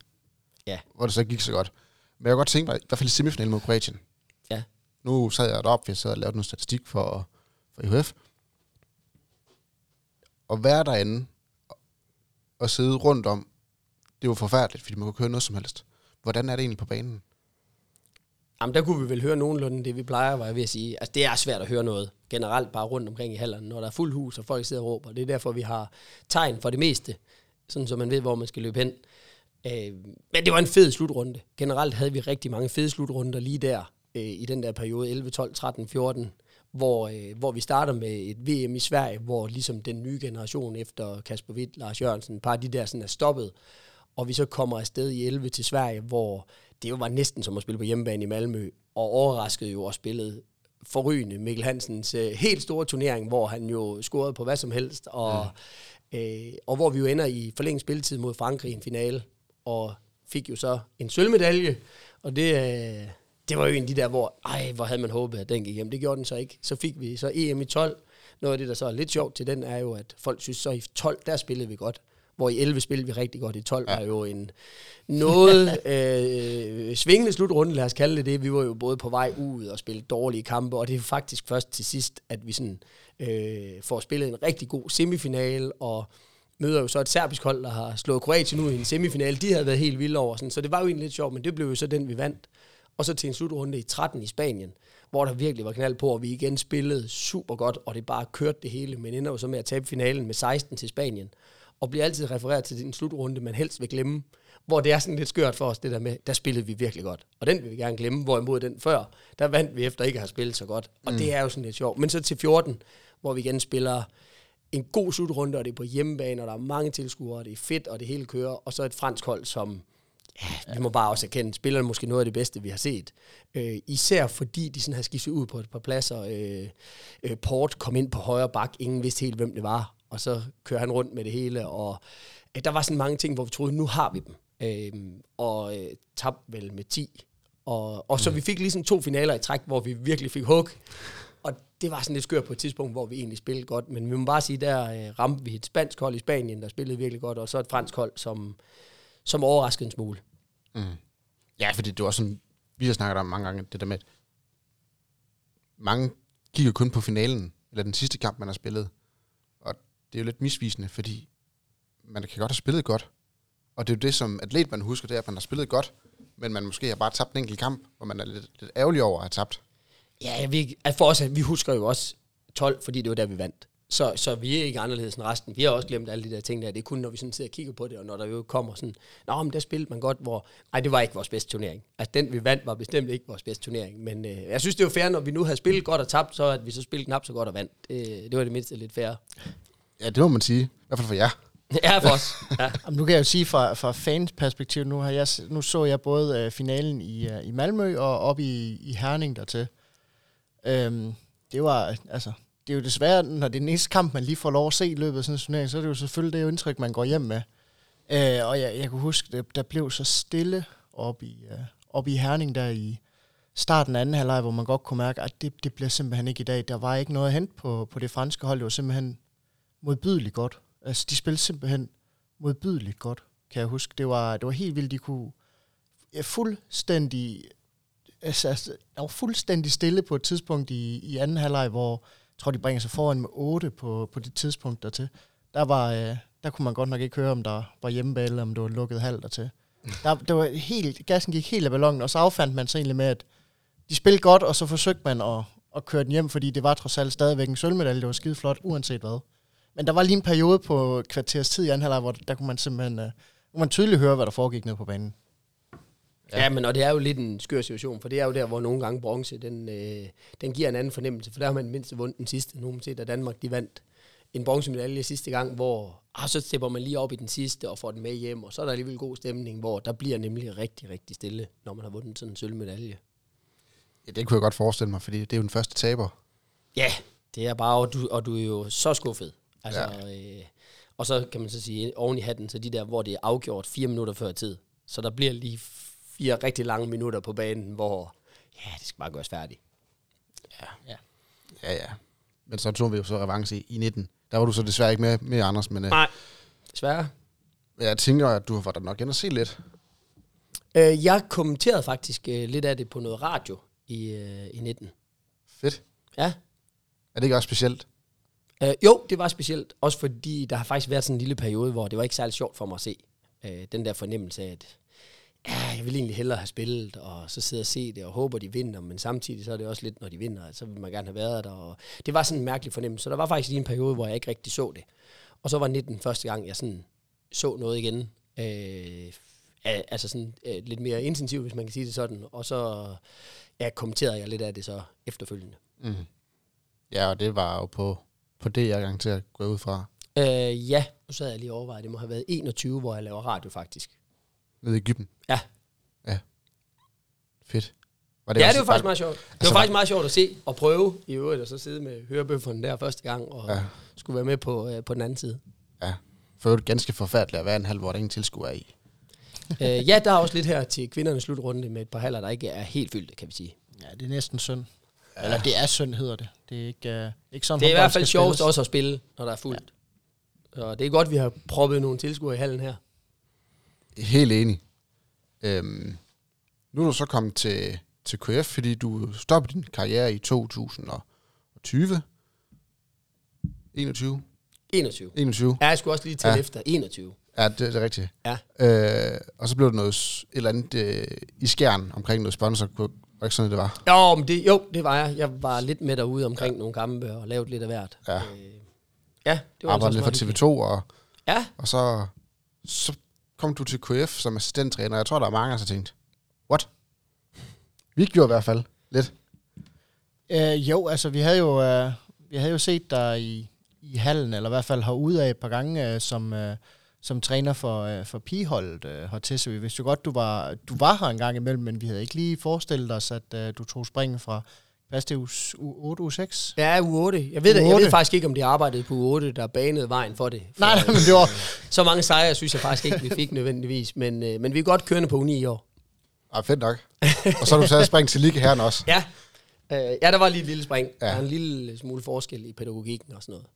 Ja. Hvor det så gik så godt. Men jeg kan godt tænke mig, i hvert fald semifinalen mod Kroatien. Ja. Nu sad jeg deroppe, jeg sad og lavede noget statistik for IHF. Og være derinde og sidde rundt om, det var forfærdeligt, fordi man kunne køre noget som helst. Hvordan er det egentlig på banen? Jamen, der kunne vi vel høre nogenlunde det, vi plejer, var jeg ved at sige. Altså, det er svært at høre noget generelt, bare rundt omkring i hallen, når der er fuld hus, og folk sidder og råber. Det er derfor, vi har tegn for det meste, sådan så man ved, hvor man skal løbe hen. Men det var en fed slutrunde. Generelt havde vi rigtig mange fede slutrunder lige der, i den der periode 11, 12, 13, 14, hvor vi starter med et VM i Sverige, hvor ligesom den nye generation efter Kasper Witt, Lars Jørgensen, et par af de der sådan er stoppet, og vi så kommer afsted i 11 til Sverige, hvor det jo var næsten som at spille på hjemmebane i Malmø, og overraskede jo og spillede forrygende Mikkel Hansens helt store turnering, hvor han jo scorede på hvad som helst, og hvor vi jo ender i forlænget spilletid mod Frankrig i en finale, og fik jo så en sølvmedalje, og det var jo en af de der, hvor havde man håbet, at den gik hjem. Det gjorde den så ikke. Så fik vi så EM i 12. Noget af det, der så er lidt sjovt til den, er jo, at folk synes, så i 12, der spillede vi godt. Hvor i 11 spillede vi rigtig godt. I 12 var jo en noget svingende slutrunde, lad os kalde det. Vi var jo både på vej ud og spille dårlige kampe, og det er faktisk først til sidst, at vi sådan, får spillet en rigtig god semifinale, og møder jo så et serbisk hold, der har slået Kroatien ud i en semifinale. De havde været helt vilde over. Sådan. Så det var jo egentlig lidt sjovt, men det blev jo så den, vi vandt. Og så til en slutrunde i 13 i Spanien, hvor der virkelig var knald på, og vi igen spillede super godt, og det bare kørte det hele, men ender jo så med at tabe finalen med 16 til Spanien, og bliver altid refereret til den slutrunde, man helst vil glemme, hvor det er sådan lidt skørt for os, det der med, der spillede vi virkelig godt, og den vil vi gerne glemme, hvorimod den før, der vandt vi efter ikke at have spillet så godt, og det er jo sådan lidt sjovt. Men så til 14, hvor vi igen spiller en god slutrunde, og det er på hjemmebane, og der er mange tilskuere, og det er fedt, og det hele kører, og så et fransk hold, som... Ja, vi må bare også erkende, spillerne måske noget af det bedste, vi har set. Især fordi de sådan har skiftet ud på et par pladser. Port kom ind på højre bak, ingen vidste helt, hvem det var. Og så kører han rundt med det hele. Og der var sådan mange ting, hvor vi troede, nu har vi dem. Og tabte vel med 10. Og så vi fik ligesom 2 finaler i træk, hvor vi virkelig fik hug. Og det var sådan lidt skørt på et tidspunkt, hvor vi egentlig spillede godt. Men vi må bare sige, der ramte vi et spansk hold i Spanien, der spillede virkelig godt. Og så et fransk hold, som overraskede en smule. Ja, fordi det var sådan, vi har snakket om mange gange, det der med, at mange kigger kun på finalen, eller den sidste kamp, man har spillet. Og det er jo lidt misvisende, fordi man kan godt have spillet godt. Og det er jo det, som atlet, man husker, det er, at man har spillet godt, men man måske har bare tabt en enkelt kamp, hvor man er lidt ærgerlig over at have tabt. Ja, for os, vi husker jo også 12, fordi det var der, vi vandt. Så vi er ikke anderledes end resten. Vi har også glemt alle de der ting der. Det er kun, når vi sådan sidder og kigger på det, og når der jo kommer sådan, nå, men der spillede man godt, hvor... Nej, det var ikke vores bedste turnering. Altså, den vi vandt var bestemt ikke vores bedste turnering. Men jeg synes, det var fair, når vi nu havde spillet godt og tabt, så at vi så spillede knap så godt og vandt. Det var det mindste lidt fair. Ja, det må man sige. I hvert fald for jer. Ja, for os. Ja. Jamen, nu kan jeg jo sige fra fans perspektiv, nu så jeg både finalen i Malmø og op i Herning dertil. Det var, altså... Det er jo desværre, når det er næste kamp, man lige får lov at se i løbet af sådan en turnering, så er det jo selvfølgelig det indtryk, man går hjem med. Og jeg kunne huske, der blev så stille op i Herning der i starten af anden halvleg, hvor man godt kunne mærke, at det bliver simpelthen ikke i dag. Der var ikke noget at hente på det franske hold. Det var simpelthen modbydeligt godt. Altså, de spillede simpelthen modbydeligt godt, kan jeg huske. Det var helt vildt. De kunne fuldstændig... Altså, der var fuldstændig stille på et tidspunkt i anden halvleg, hvor... Jeg tror, de bringer sig foran med 8 på det tidspunkt dertil. Der kunne man godt nok ikke høre, om der var hjemmebane, eller om det var lukket halv dertil. Gassen gik helt af ballonen, og så affandt man sig egentlig med, at de spillede godt, og så forsøgte man at køre den hjem, fordi det var trods alt stadigvæk en sølvmedalje. Det var skide flot, uanset hvad. Men der var lige en periode på kvarters tid i anden halvleg, hvor der kunne man tydeligt høre, hvad der foregik ned på banen. Ja, men og det er jo lidt en skør situation, for det er jo der, hvor nogle gange bronze, den giver en anden fornemmelse, for der har man mindst vundet den sidste. Nu har man set, at Danmark de vandt en bronzemedalje sidste gang, hvor så stepper man lige op i den sidste og får den med hjem, og så er der alligevel god stemning, hvor der bliver nemlig rigtig, rigtig stille, når man har vundet sådan en sølvmedalje. Ja, det kunne jeg godt forestille mig, fordi det er jo den første taber. Ja, det er bare, og du er jo så skuffet. Altså, ja. Og så kan man så sige, oven i hatten, så de der, hvor det er afgjort 4 minutter før tid, så der bliver lige 4 rigtig lange minutter på banen, hvor det skal bare gøres færdigt. Ja. Men så tog vi jo så revanche i 19. Der var du så desværre ikke med Anders, men... Nej, desværre. Jeg tænker, at du har været der nok igen at se lidt. Jeg kommenterede faktisk lidt af det på noget radio i 19. Fedt. Ja. Er det ikke også specielt? Jo, det var specielt. Også fordi der har faktisk været sådan en lille periode, hvor det var ikke særlig sjovt for mig at se. Den der fornemmelse af, at jeg vil egentlig hellere have spillet, og så sidde og se det, og håber, de vinder, men samtidig så er det også lidt, når de vinder, så vil man gerne have været der. Og det var sådan en mærkelig fornemmelse, så der var faktisk lige en periode, hvor jeg ikke rigtig så det. Og så var 19 første gang, jeg sådan så noget igen, altså sådan lidt mere intensivt, hvis man kan sige det sådan, og så kommenterede jeg lidt af det så efterfølgende. Mm. Ja, og det var jo på det, jeg gang til at gå ud fra. Nu sad jeg lige og overvejede, det må have været 21, hvor jeg laver radio faktisk. Nede i Egypten? Ja. Fedt. Det var faktisk meget sjovt. Det var faktisk meget sjovt at se og prøve i øvrigt, og så sidde med hørebøfferne der første gang, og skulle være med på den anden side. Ja, for det er ganske forfærdeligt at være en halv, hvor der ingen tilskuer er i. Der er også lidt her til kvindernes slutrunde med et par halver, der ikke er helt fyldte, kan vi sige. Ja, det er næsten synd. Ja. Eller det er synd, hedder det. Det er ikke sådan, det er i hvert fald sjovt også at spille, når der er fuldt. Ja. Så det er godt, vi har proppet nogle tilskuere i hallen her. Helt enig. Nu er du så kommet til KF, fordi du stoppede din karriere i 2020. 21. Ja, jeg skulle også lige tælle efter. 21. Ja, det er rigtigt. Ja. Og så blev det noget et eller andet i Skjern omkring noget sponsor. Var det ikke sådan, det var? Jo, det var jeg. Jeg var lidt med derude omkring nogle kampe og lavede lidt af hvert. Ja, det var arbejdede lidt for TV2, og så kom du til KF som assistenttræner. Jeg tror, der er mange, der har tænkt, what? Vi gjorde i hvert fald lidt. Vi havde jo, set dig i hallen, eller i hvert fald herude af et par gange, som træner for pigeholdet hertil. Så vi vidste jo godt, du var her en gang imellem, men vi havde ikke lige forestillet os, at du tog springen fra... Hvad er det, U8, U6? Ja, U8. Jeg ved faktisk ikke, om de arbejdede på U8, der banede vejen for det. Nej, men det var... Så mange sejre, synes jeg faktisk ikke, vi fik nødvendigvis. Men vi er godt kørende på U9 i år. Ja, fedt nok. Og så har du så springet til ligaherren også. Ja. Der var lige et lille spring. Ja. Der er en lille smule forskel i pædagogikken og sådan noget.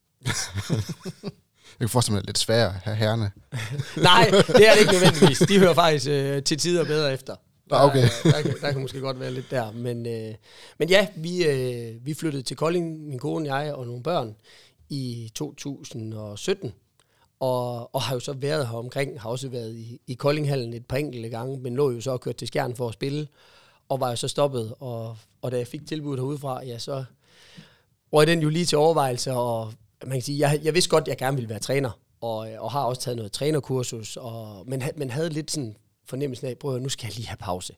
Jeg kan forestille mig, at det er lidt sværere at have herrene. Nej, det er det ikke nødvendigvis. De hører faktisk til tider bedre efter. Okay. Der kan måske godt være lidt der, men ja, vi flyttede til Kolding, min kone, jeg og nogle børn i 2017, og har jo så været her omkring, har også været i Koldinghallen et par enkelte gange, men lå jo så og kørte til Skjern for at spille, og var jo så stoppet, og da jeg fik tilbuddet herudefra, så røg den jo lige til overvejelse, og man kan sige, jeg vidste godt, at jeg gerne ville være træner, og har også taget noget trænerkursus, men havde lidt sådan fornemmelsen af, nu skal jeg lige have pause.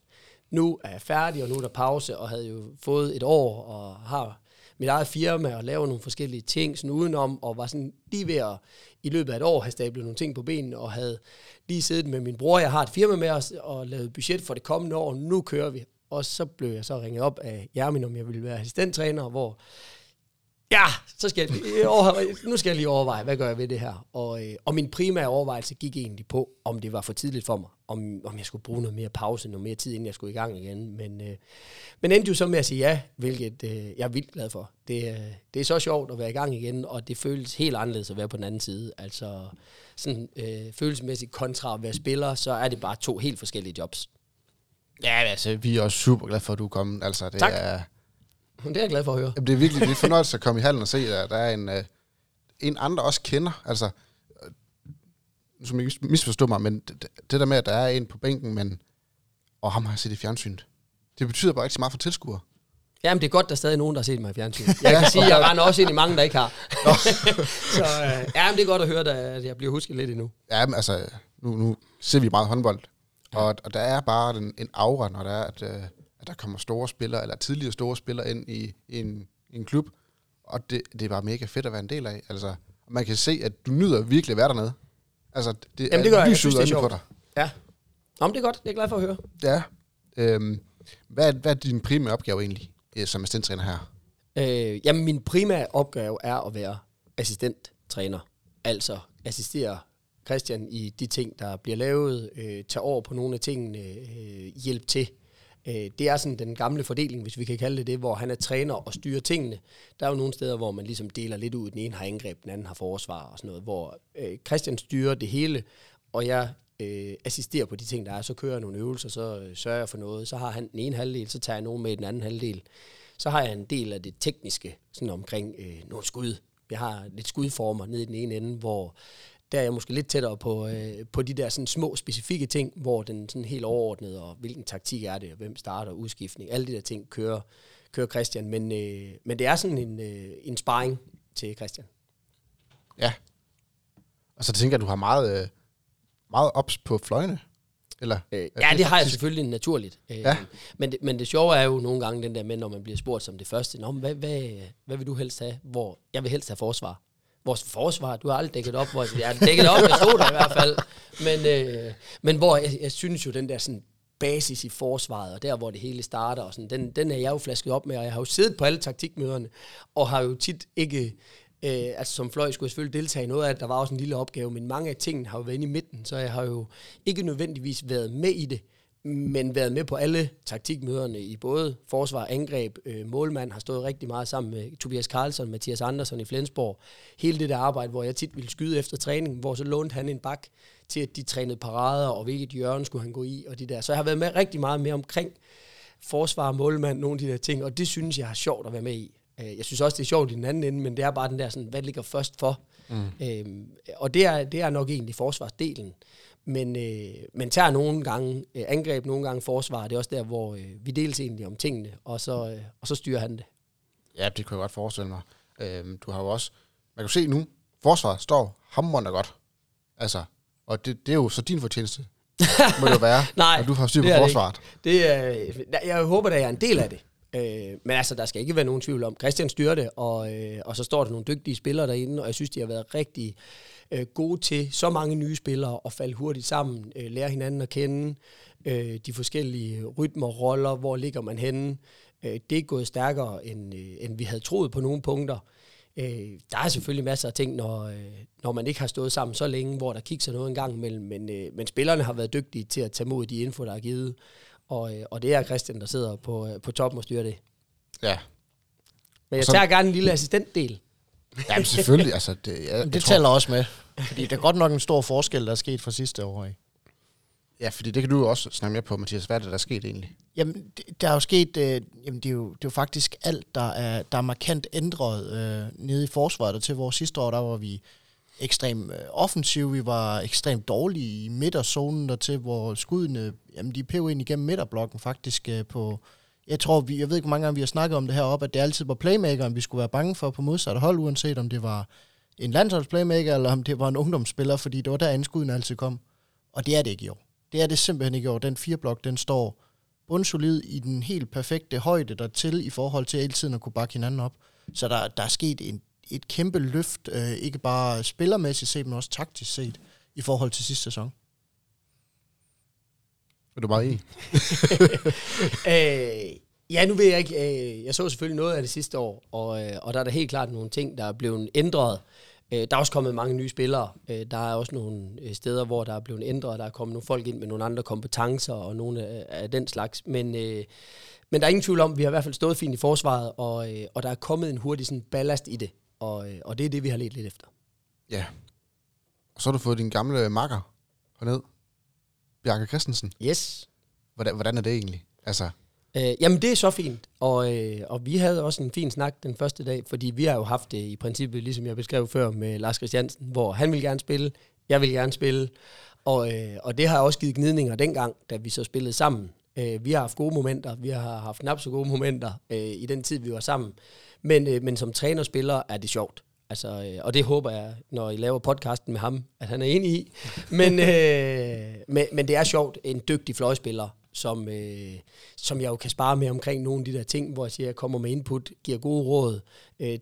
Nu er jeg færdig, og nu er der pause, og havde jo fået et år, og har mit eget firma, og laver nogle forskellige ting sådan udenom, og var sådan lige ved at i løbet af et år have stablet nogle ting på benene, og havde lige siddet med min bror, jeg har et firma med os, og lavet budget for det kommende år, nu kører vi. Og så blev jeg så ringet op af Jermin, om jeg ville være assistenttræner, hvor så skal nu skal jeg lige overveje, hvad gør jeg ved det her? Og min primære overvejelse gik egentlig på, om det var for tidligt for mig, om jeg skulle bruge noget mere pause, noget mere tid, inden jeg skulle i gang igen. Men endte jo så med at sige ja, hvilket jeg er vildt glad for. Det er så sjovt at være i gang igen, og det føles helt anderledes at være på den anden side. Altså sådan følelsesmæssigt kontra at være spiller, så er det bare 2 helt forskellige jobs. Ja, altså vi er også super glade for, at du er kommet. Altså, det tak. Det er jeg glad for at høre. Jamen, det er virkelig en fornøjelse at komme i hallen og se, at der er en andre også kender. Altså, som ikke misforstår mig, men det der med, at der er en på bænken, men ham har jeg set i fjernsynet. Det betyder bare ikke så meget for tilskuere. Jamen, det er godt, der er stadig nogen, der har set mig i fjernsynet. Jeg kan sige, at jeg render også ind i mange, der ikke har. Så det er godt at høre, at jeg bliver husket lidt endnu. Jamen, altså, nu ser vi meget håndbold. Og der er bare en aura, når der er, at der kommer store spillere, eller tidligere store spillere ind i en klub, og det er bare mega fedt at være en del af. Altså, man kan se, at du nyder virkelig at være dernede. Altså, det gør lys ud af øjnene på dig. Ja. Nå, men det er godt. Det er jeg glad for at høre. Ja. Hvad er din primære opgave egentlig, som assistenttræner her? Jamen, min primære opgave er at være assistenttræner. Altså assistere Christian i de ting, der bliver lavet, tage over på nogle af tingene, hjælpe til. Det er sådan den gamle fordeling, hvis vi kan kalde det, hvor han er træner og styrer tingene. Der er jo nogle steder, hvor man ligesom deler lidt ud. Den ene har angreb, den anden har forsvar og sådan noget, hvor Christian styrer det hele, og jeg assisterer på de ting, der er. Så kører jeg nogle øvelser, så sørger jeg for noget. Så har han den ene halvdel, så tager jeg nogen med den anden halvdel. Så har jeg en del af det tekniske, sådan omkring nogle skud. Jeg har lidt skudformer nede i den ene ende, hvor der er jeg måske lidt tættere på de der sådan små, specifikke ting, hvor den sådan helt overordnede, og hvilken taktik er det, og hvem starter, udskiftning, alle de der ting kører Christian. Men det er sådan en sparring til Christian. Ja. Og så tænker jeg, at du har meget ops på fløjene? Eller? Ja, det har jeg selvfølgelig naturligt. Ja. Men det sjove er jo nogle gange den der med, når man bliver spurgt som det første, nå, hvad vil du helst have? Hvor jeg vil helst have forsvar. Vores forsvar, du har aldrig dækket op. Jeg har dækket op, jeg så dig i hvert fald. Men hvor jeg synes jo, den der sådan basis i forsvaret, og der, hvor det hele starter, og sådan, den er jeg jo flasket op med, og jeg har jo siddet på alle taktikmøderne, og har jo tit ikke... altså som fløj skulle jeg selvfølgelig deltage i noget af det. Der var også en lille opgave, men mange af tingene har jo været inde i midten, så jeg har jo ikke nødvendigvis været med i det, men været med på alle taktikmøderne i både forsvar, angreb, målmand har stået rigtig meget sammen med Tobias Karlsson, Mathias Andersson i Flensborg. Hele det der arbejde, hvor jeg tit ville skyde efter træning, hvor så lånte han en bak til, at de trænede parader, og hvilket hjørne skulle han gå i, og de der. Så jeg har været med rigtig meget mere omkring forsvar, målmand, nogle af de der ting, og det synes jeg er sjovt at være med i. Jeg synes også, det er sjovt i den anden ende, men det er bare den der, sådan, hvad ligger først for. Og det er nok egentlig forsvarsdelen. Men tager nogle gange angreb, nogle gange forsvar. Det er også der, hvor vi deles egentlig om tingene, og så styrer han det. Ja, det kan jeg godt forestille mig. Du har jo også... Man kan se nu, forsvaret står hamrende godt. Altså, og det er jo så din fortjeneste, må det jo være, nej, du har styr på forsvaret. Jeg håber, at jeg er en del af det. Men altså, der skal ikke være nogen tvivl om, Christian styrer det, og så står der nogle dygtige spillere derinde, og jeg synes, de har været rigtig gode til så mange nye spillere at falde hurtigt sammen, lære hinanden at kende, de forskellige rytmer, roller, hvor ligger man henne. Det er gået stærkere, end vi havde troet på nogle punkter. Der er selvfølgelig masser af ting, når man ikke har stået sammen så længe, hvor der kigger sig noget en gang imellem, men spillerne har været dygtige til at tage mod de info, der er givet. Og det er Christian, der sidder på toppen og styrer det. Ja. Men jeg tager gerne en lille assistentdel. Jamen selvfølgelig. Altså, det tæller også med. Fordi der er godt nok en stor forskel, der er sket fra sidste år. Ikke? Ja, fordi det kan du jo også snakke mere på, Mathias. Hvad er det, der er sket egentlig? Jamen, der er jo sket... det er jo faktisk alt, der er markant ændret nede i forsvaret. Til vores sidste år, der var vi ekstremt offensiv, vi var ekstremt dårlige i midterzonen, dertil, hvor skuddene, jamen de pev ind igennem midterblokken faktisk på, jeg ved ikke, hvor mange gange vi har snakket om det heroppe, at det altid var playmakeren, vi skulle være bange for på modsatte hold, uanset om det var en landsholdsplaymaker, eller om det var en ungdomsspiller, fordi det var derinde skuddene altid kom. Og det er det ikke i år. Det er det simpelthen ikke i år. Den 4-blok, den står bundsolid i den helt perfekte højde dertil, i forhold til hele tiden at kunne bakke hinanden op. Så der er sket et kæmpe løft, ikke bare spillermæssigt set, men også taktisk set, i forhold til sidste sæson. Er du meget enig? Ja, nu ved jeg ikke. Jeg så selvfølgelig noget af det sidste år, og der er da helt klart nogle ting, der er blevet ændret. Der er også kommet mange nye spillere. Der er også nogle steder, hvor der er blevet ændret, der er kommet nogle folk ind med nogle andre kompetencer, og nogle af den slags, men der er ingen tvivl om, vi har i hvert fald stået fint i forsvaret, og der er kommet en hurtig sådan ballast i det, og det er det, vi har ledt lidt efter. Ja. Og så har du fået din gamle makker herned, Bjarke Christensen. Yes. Hvordan er det egentlig? Altså... Jamen det er så fint, og vi havde også en fin snak den første dag, fordi vi har jo haft det i princippet, ligesom jeg beskrev før med Lars Christiansen, hvor han ville gerne spille, jeg ville gerne spille, og det har også givet gnidninger dengang, da vi så spillede sammen. Vi har haft gode momenter, vi har haft knap så gode momenter i den tid, vi var sammen, men som trænerspiller er det sjovt. Altså, og det håber jeg, når I laver podcasten med ham, at han er enig i. Men det er sjovt, en dygtig fløjspiller, som jeg jo kan spare med omkring nogle af de der ting, hvor jeg siger, jeg kommer med input, giver gode råd,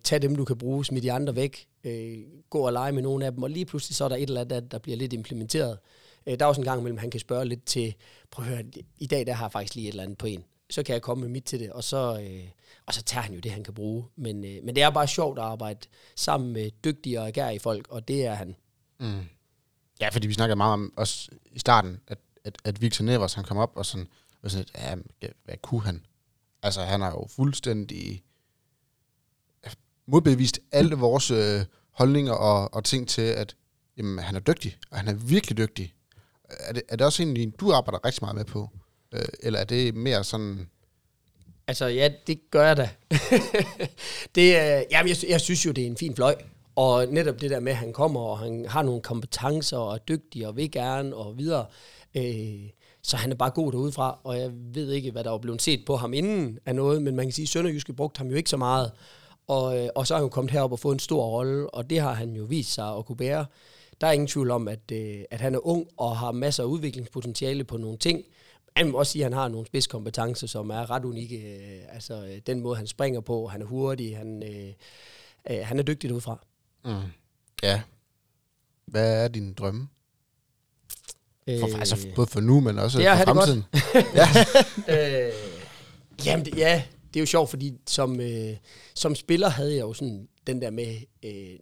tag dem, du kan bruge, smid de andre væk, gå og lege med nogle af dem, og lige pludselig så er der et eller andet, der bliver lidt implementeret. Der er også en gang imellem, han kan spørge lidt til, prøv at høre, i dag der har jeg faktisk lige et eller andet på en. Så kan jeg komme med mit til det, og så tager han jo det, han kan bruge. Men det er bare sjovt at arbejde sammen med dygtige og agerige folk, og det er han. Mm. Ja, fordi vi snakkede meget om, også i starten, at Victor Nevers, han kom op og sådan ja, hvad kunne han? Altså, han har jo fuldstændig modbevist alle vores holdninger og ting til, at jamen, han er dygtig, og han er virkelig dygtig. Er det også egentlig, du arbejder rigtig meget med på? Eller er det mere sådan... Altså, ja, det gør jeg da. Jeg synes jo, det er en fin fløj. Og netop det der med, at han kommer, og han har nogle kompetencer, og er dygtig, og vil gerne, og videre. Så han er bare god derudefra, og jeg ved ikke, hvad der var blevet set på ham inden af noget, men man kan sige, at Sønderjyske brugte ham jo ikke så meget. Og så er han jo kommet herop og fået en stor rolle, og det har han jo vist sig at kunne bære. Der er ingen tvivl om, at han er ung, og har masser af udviklingspotentiale på nogle ting. Jeg vil også sige, at han har nogle spidskompetencer, som er ret unikke. Altså, den måde, han springer på, han er hurtig, han er dygtig derudfra. Mm. Ja. Hvad er din drømme? Altså, både for nu, men også for fremtiden. Ja. Det er jo sjovt, fordi som spiller havde jeg jo sådan den der med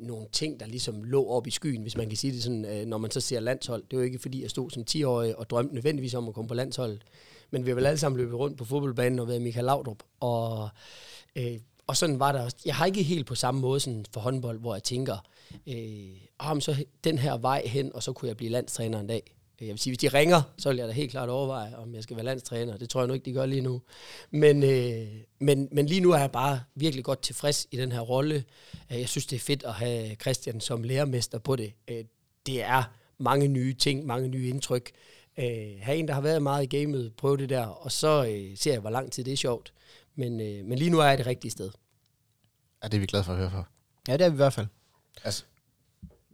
nogle ting, der ligesom lå op i skyen, hvis man kan sige det sådan, når man så ser landshold. Det var jo ikke fordi, jeg stod som 10-årig og drømte nødvendigvis om at komme på landsholdet, men vi har vel alle sammen løbet rundt på fodboldbanen og været Michael Laudrup, og sådan var der også. Jeg har ikke helt på samme måde sådan for håndbold, hvor jeg tænker, så den her vej hen, og så kunne jeg blive landstræner en dag. Jeg vil sige, hvis de ringer, så vil jeg da helt klart overveje, om jeg skal være landstræner. Det tror jeg nu ikke, de gør lige nu. Men lige nu er jeg bare virkelig godt tilfreds i den her rolle. Jeg synes, det er fedt at have Christian som lærermester på det. Det er mange nye ting, mange nye indtryk. Have en, der har været meget i gamet, prøve det der, og så ser jeg, hvor lang tid det er sjovt. Men lige nu er jeg det rigtige sted. Ja, det er vi glade for at høre for. Ja, det er vi i hvert fald. Altså.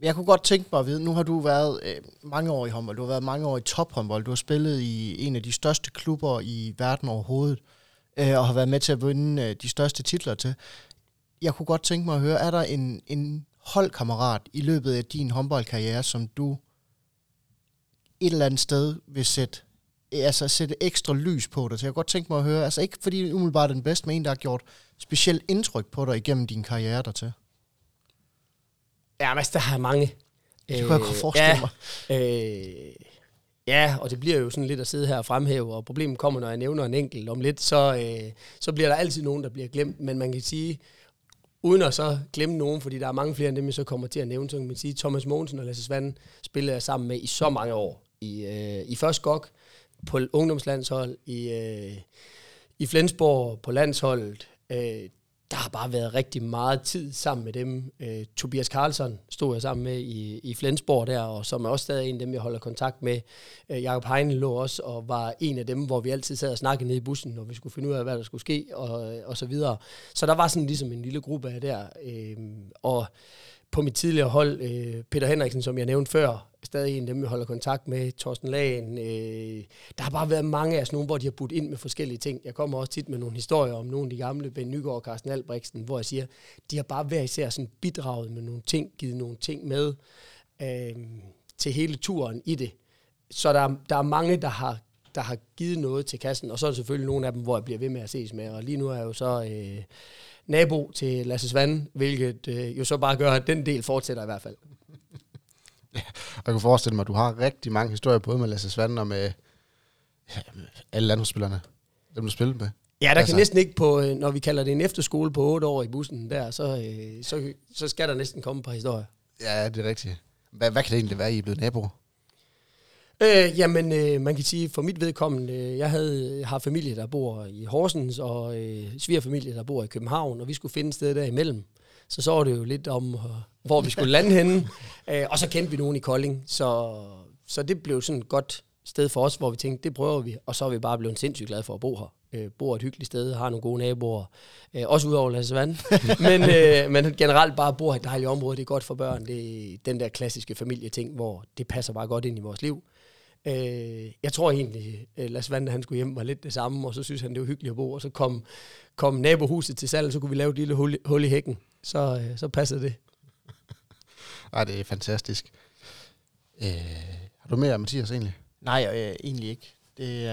Jeg kunne godt tænke mig at vide, nu har du været mange år i håndbold, du har været mange år i tophåndbold, du har spillet i en af de største klubber i verden overhovedet, og har været med til at vinde de største titler til. Jeg kunne godt tænke mig at høre, er der en holdkammerat i løbet af din håndboldkarriere, som du et eller andet sted vil sætte ekstra lys på dig til? Jeg kunne godt tænke mig at høre, altså ikke fordi umiddelbart er den bedste, men en, der har gjort specielt indtryk på dig igennem din karriere dertil. Ja, men der har mange. Det kunne jeg godt forestille mig. Ja, og det bliver jo sådan lidt at sidde her og fremhæve, og problemet kommer, når jeg nævner en enkelt om lidt, så bliver der altid nogen, der bliver glemt. Men man kan sige, uden at så glemme nogen, fordi der er mange flere end dem, jeg så kommer til at nævne, så kan man sige, Thomas Mogensen og Lasse Svane spillede jeg sammen med i så mange år. I først GOG, på ungdomslandshold, i Flensborg, på landsholdet, der har bare været rigtig meget tid sammen med dem. Tobias Karlsson stod jeg sammen med i Flensborg der, og som er også stadig en af dem, jeg holder kontakt med. Jacob Gren lå også og var en af dem, hvor vi altid sad og snakkede nede i bussen, når vi skulle finde ud af, hvad der skulle ske, og så videre. Så der var sådan ligesom en lille gruppe af der. Og på mit tidligere hold, Peter Henriksen, som jeg nævnte før, stadig en af dem, jeg holder kontakt med, Torsten Lagen. Der har bare været mange af sådan nogle, hvor de har budt ind med forskellige ting. Jeg kommer også tit med nogle historier om nogle af de gamle, Benny Nygaard og Karsten Albrechtsen, hvor jeg siger, de har bare hver især sådan bidraget med nogle ting, givet nogle ting med til hele turen i det. Så der er mange, der har givet noget til kassen, og så er der selvfølgelig nogle af dem, hvor jeg bliver ved med at ses med. Og lige nu er jeg jo så... nabo til Lasse Svane, hvilket jo så bare gør, at den del fortsætter i hvert fald. Ja, og jeg kan forestille mig, at du har rigtig mange historier både med Lasse Svane og med alle landsholdsspillerne, dem du spillede med. Ja, der kan næsten ikke på, når vi kalder det en efterskole på 8 år i bussen der, så skal der næsten komme et par historier. Ja, det er rigtigt. Hvad kan det egentlig være, I er blevet naboer? Man kan sige, for mit vedkommende, jeg har familie, der bor i Horsens, og svigerfamilie, der bor i København, og vi skulle finde et sted der imellem. Så var det jo lidt om, hvor vi skulle lande henne, og så kendte vi nogen i Kolding, så det blev sådan et godt sted for os, hvor vi tænkte, det prøver vi, og så er vi bare blevet sindssygt glade for at bo her. bor et hyggeligt sted, har nogle gode naboer, også udover Lasse Svane, men generelt bare bor i et dejligt område, det er godt for børn, det er den der klassiske familieting, hvor det passer bare godt ind i vores liv. Jeg tror egentlig, Lasse Svane, han skulle hjem, var lidt det samme, og så synes han, det var hyggeligt at bo, og så kom nabohuset til salg, og så kunne vi lave et lille hul i hækken, så passede det. Ej, det er fantastisk. Har du mere, Mathias, egentlig? Nej, egentlig ikke. Det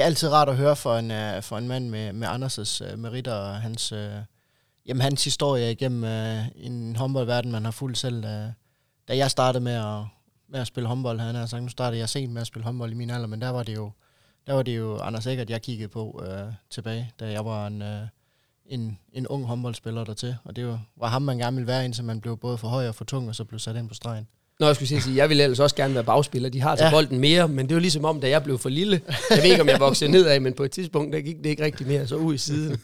er altid rart at høre for en mand med Anders' meritter og hans historie igennem en håndboldverden, man har fulgt selv. Da jeg startede med at spille håndbold, havde han sagt, nu startede jeg sent med at spille håndbold i min alder, men der var det jo Anders Hækkert, jeg kiggede på tilbage, da jeg var en ung håndboldspiller dertil. Og det var ham, man gerne ville være, indtil man blev både for høj og for tung, og så blev sat ind på stregen. Nå, jeg skulle sige, jeg ville ellers også gerne være bagspiller. De har til bolden mere, men det var ligesom om, da jeg blev for lille. Jeg ved ikke, om jeg voksede nedad, men på et tidspunkt, der gik det ikke rigtig mere, så ud i siden.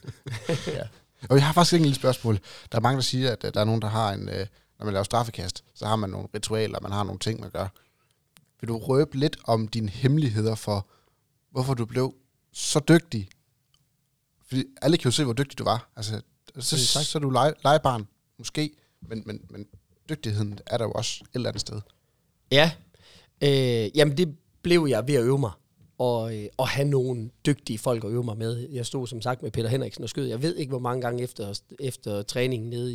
Ja. Og jeg har faktisk ikke et lille spørgsmål. Der er mange, der siger, at der er nogen, der har en... Når man laver straffekast, så har man nogle ritualer, man har nogle ting, man gør. Vil du røbe lidt om dine hemmeligheder for, hvorfor du blev så dygtig? Fordi alle kan jo se, hvor dygtig du var. Altså, så er du legebarn, måske, men dygtigheden er der jo også et eller andet sted. Ja, jamen det blev jeg ved at øve mig, og have nogle dygtige folk at øve mig med. Jeg stod som sagt med Peter Henriksen og skød. Jeg ved ikke, hvor mange gange efter træningen nede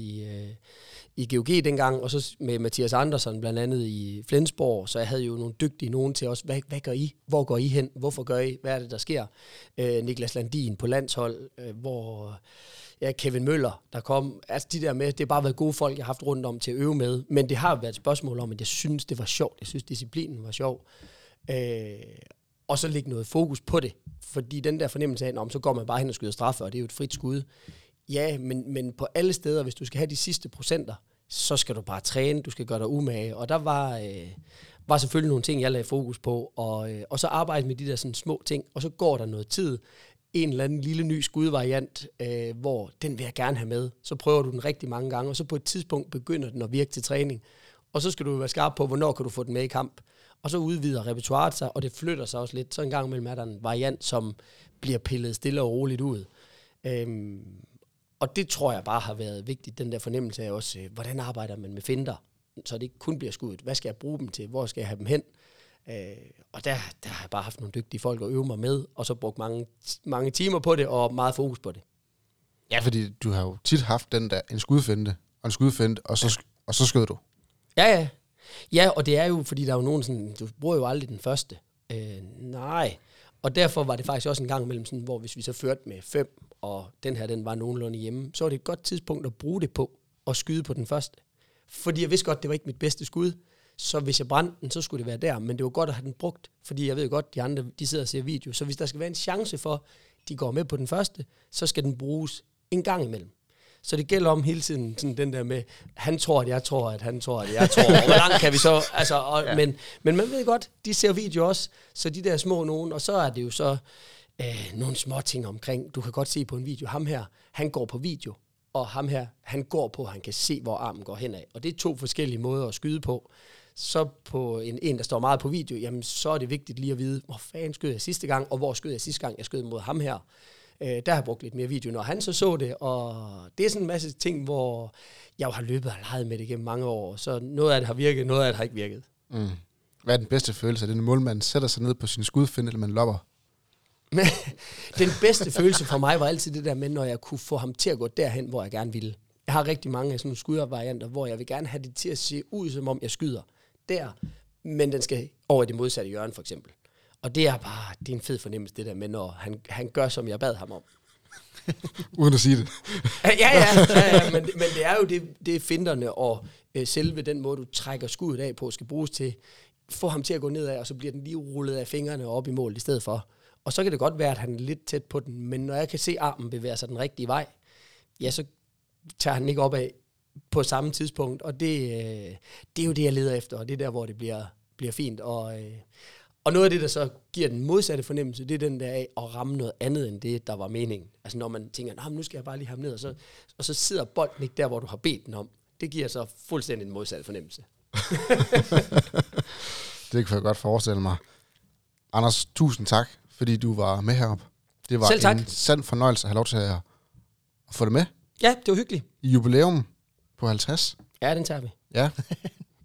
i GOG dengang, og så med Mathias Andersson blandt andet i Flensborg, så jeg havde jo nogle dygtige nogen til os. Hvad gør I? Hvor går I hen? Hvorfor gør I? Hvad er det, der sker? Niklas Landin på landshold, Kevin Møller, der kom. Altså de der med, det har bare været gode folk, jeg har haft rundt om til at øve med, men det har været et spørgsmål om, at jeg synes, det var sjovt. Jeg synes, disciplinen var sjov. Og så lægge noget fokus på det, fordi den der fornemmelse af, så går man bare hen og skyder straffe, og det er jo et frit skud. Ja, men på alle steder, hvis du skal have de sidste procenter, så skal du bare træne, du skal gøre dig umage, og der var selvfølgelig nogle ting, jeg lagde fokus på, og så arbejde med de der sådan små ting, og så går der noget tid, en eller anden lille ny skudvariant, hvor den vil jeg gerne have med, så prøver du den rigtig mange gange, og så på et tidspunkt begynder den at virke til træning, og så skal du være skarp på, hvornår kan du få den med i kamp. Og så udvider repertoiret sig, og det flytter sig også lidt. Så en gang imellem er der en variant, som bliver pillet stille og roligt ud. Og det tror jeg bare har været vigtigt, den der fornemmelse af også, hvordan arbejder man med finter, så det ikke kun bliver skudt. Hvad skal jeg bruge dem til? Hvor skal jeg have dem hen? Og der har jeg bare haft nogle dygtige folk at øve mig med, og så brugt mange timer på det, og meget fokus på det. Ja, fordi du har jo tit haft den der, en skudfinte, og så skød du. Ja, ja. Ja, og det er jo, fordi der er jo nogen sådan, du bruger jo aldrig den første. Nej. Og derfor var det faktisk også en gang imellem sådan, hvor hvis vi så førte med 5, og den var nogenlunde hjemme, så var det et godt tidspunkt at bruge det på, og skyde på den første. Fordi jeg vidste godt, det var ikke mit bedste skud, så hvis jeg brændte den, så skulle det være der, men det var godt at have den brugt, fordi jeg ved godt, de andre, de sidder og ser video, så hvis der skal være en chance for, de går med på den første, så skal den bruges en gang imellem. Så det gælder om hele tiden sådan den der med, han tror, at jeg tror, at han tror, at jeg tror. Hvor langt kan vi så? Altså, ja. Men man ved godt, de ser video også, så de der små nogen, og så er det jo så nogle små ting omkring. Du kan godt se på en video, ham her, han går på video, og ham her, han går på, han kan se, hvor armen går henad. Og det er 2 forskellige måder at skyde på. Så på en, der står meget på video, jamen så er det vigtigt lige at vide, hvor fanden skød jeg sidste gang, og hvor skød jeg sidste gang, jeg skød mod ham her. Der har jeg brugt lidt mere video, når han så det, og det er sådan en masse ting, hvor jeg har løbet og leget med det gennem mange år, så noget af det har virket, noget af det har ikke virket. Mm. Hvad er den bedste følelse? Er det, når målmanden sætter sig ned på sin skudfinde, eller man lopper? Den bedste følelse for mig var altid det der med, når jeg kunne få ham til at gå derhen, hvor jeg gerne ville. Jeg har rigtig mange af sådan nogle skudvarianter, hvor jeg vil gerne have det til at se ud, som om jeg skyder der, men den skal over i det modsatte hjørne, for eksempel. Og det er en fed fornemmelse, det der med, når han gør, som jeg bad ham om. Uden at sige det. Ja, men det er jo det finterne og selve den måde, du trækker skuddet af på, skal bruges til. Få ham til at gå nedad, og så bliver den lige rullet af fingrene og op i mål i stedet for. Og så kan det godt være, at han er lidt tæt på den, men når jeg kan se armen bevæger sig den rigtige vej, ja, så tager han ikke opad på samme tidspunkt. Og det er jo det, jeg leder efter, og det er der, hvor det bliver fint. Og noget af det, der så giver den modsatte fornemmelse, det er den der af at ramme noget andet, end det, der var meningen. Altså når man tænker, nu skal jeg bare lige have ham ned, og så sidder bolden ikke der, hvor du har bedt den om. Det giver så fuldstændig en modsatte fornemmelse. Det kan jeg godt forestille mig. Anders, tusind tak, fordi du var med heroppe. Det var en sand fornøjelse at have lov til at få det med. Ja, det var hyggeligt. I jubilæum på 50. Ja, den tager vi. Ja,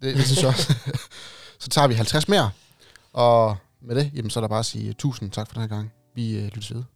det synes jeg også. Så tager vi 50 mere. Og med det, jamen, så er der bare at sige tusind tak for den her gang. Vi lyttes ved.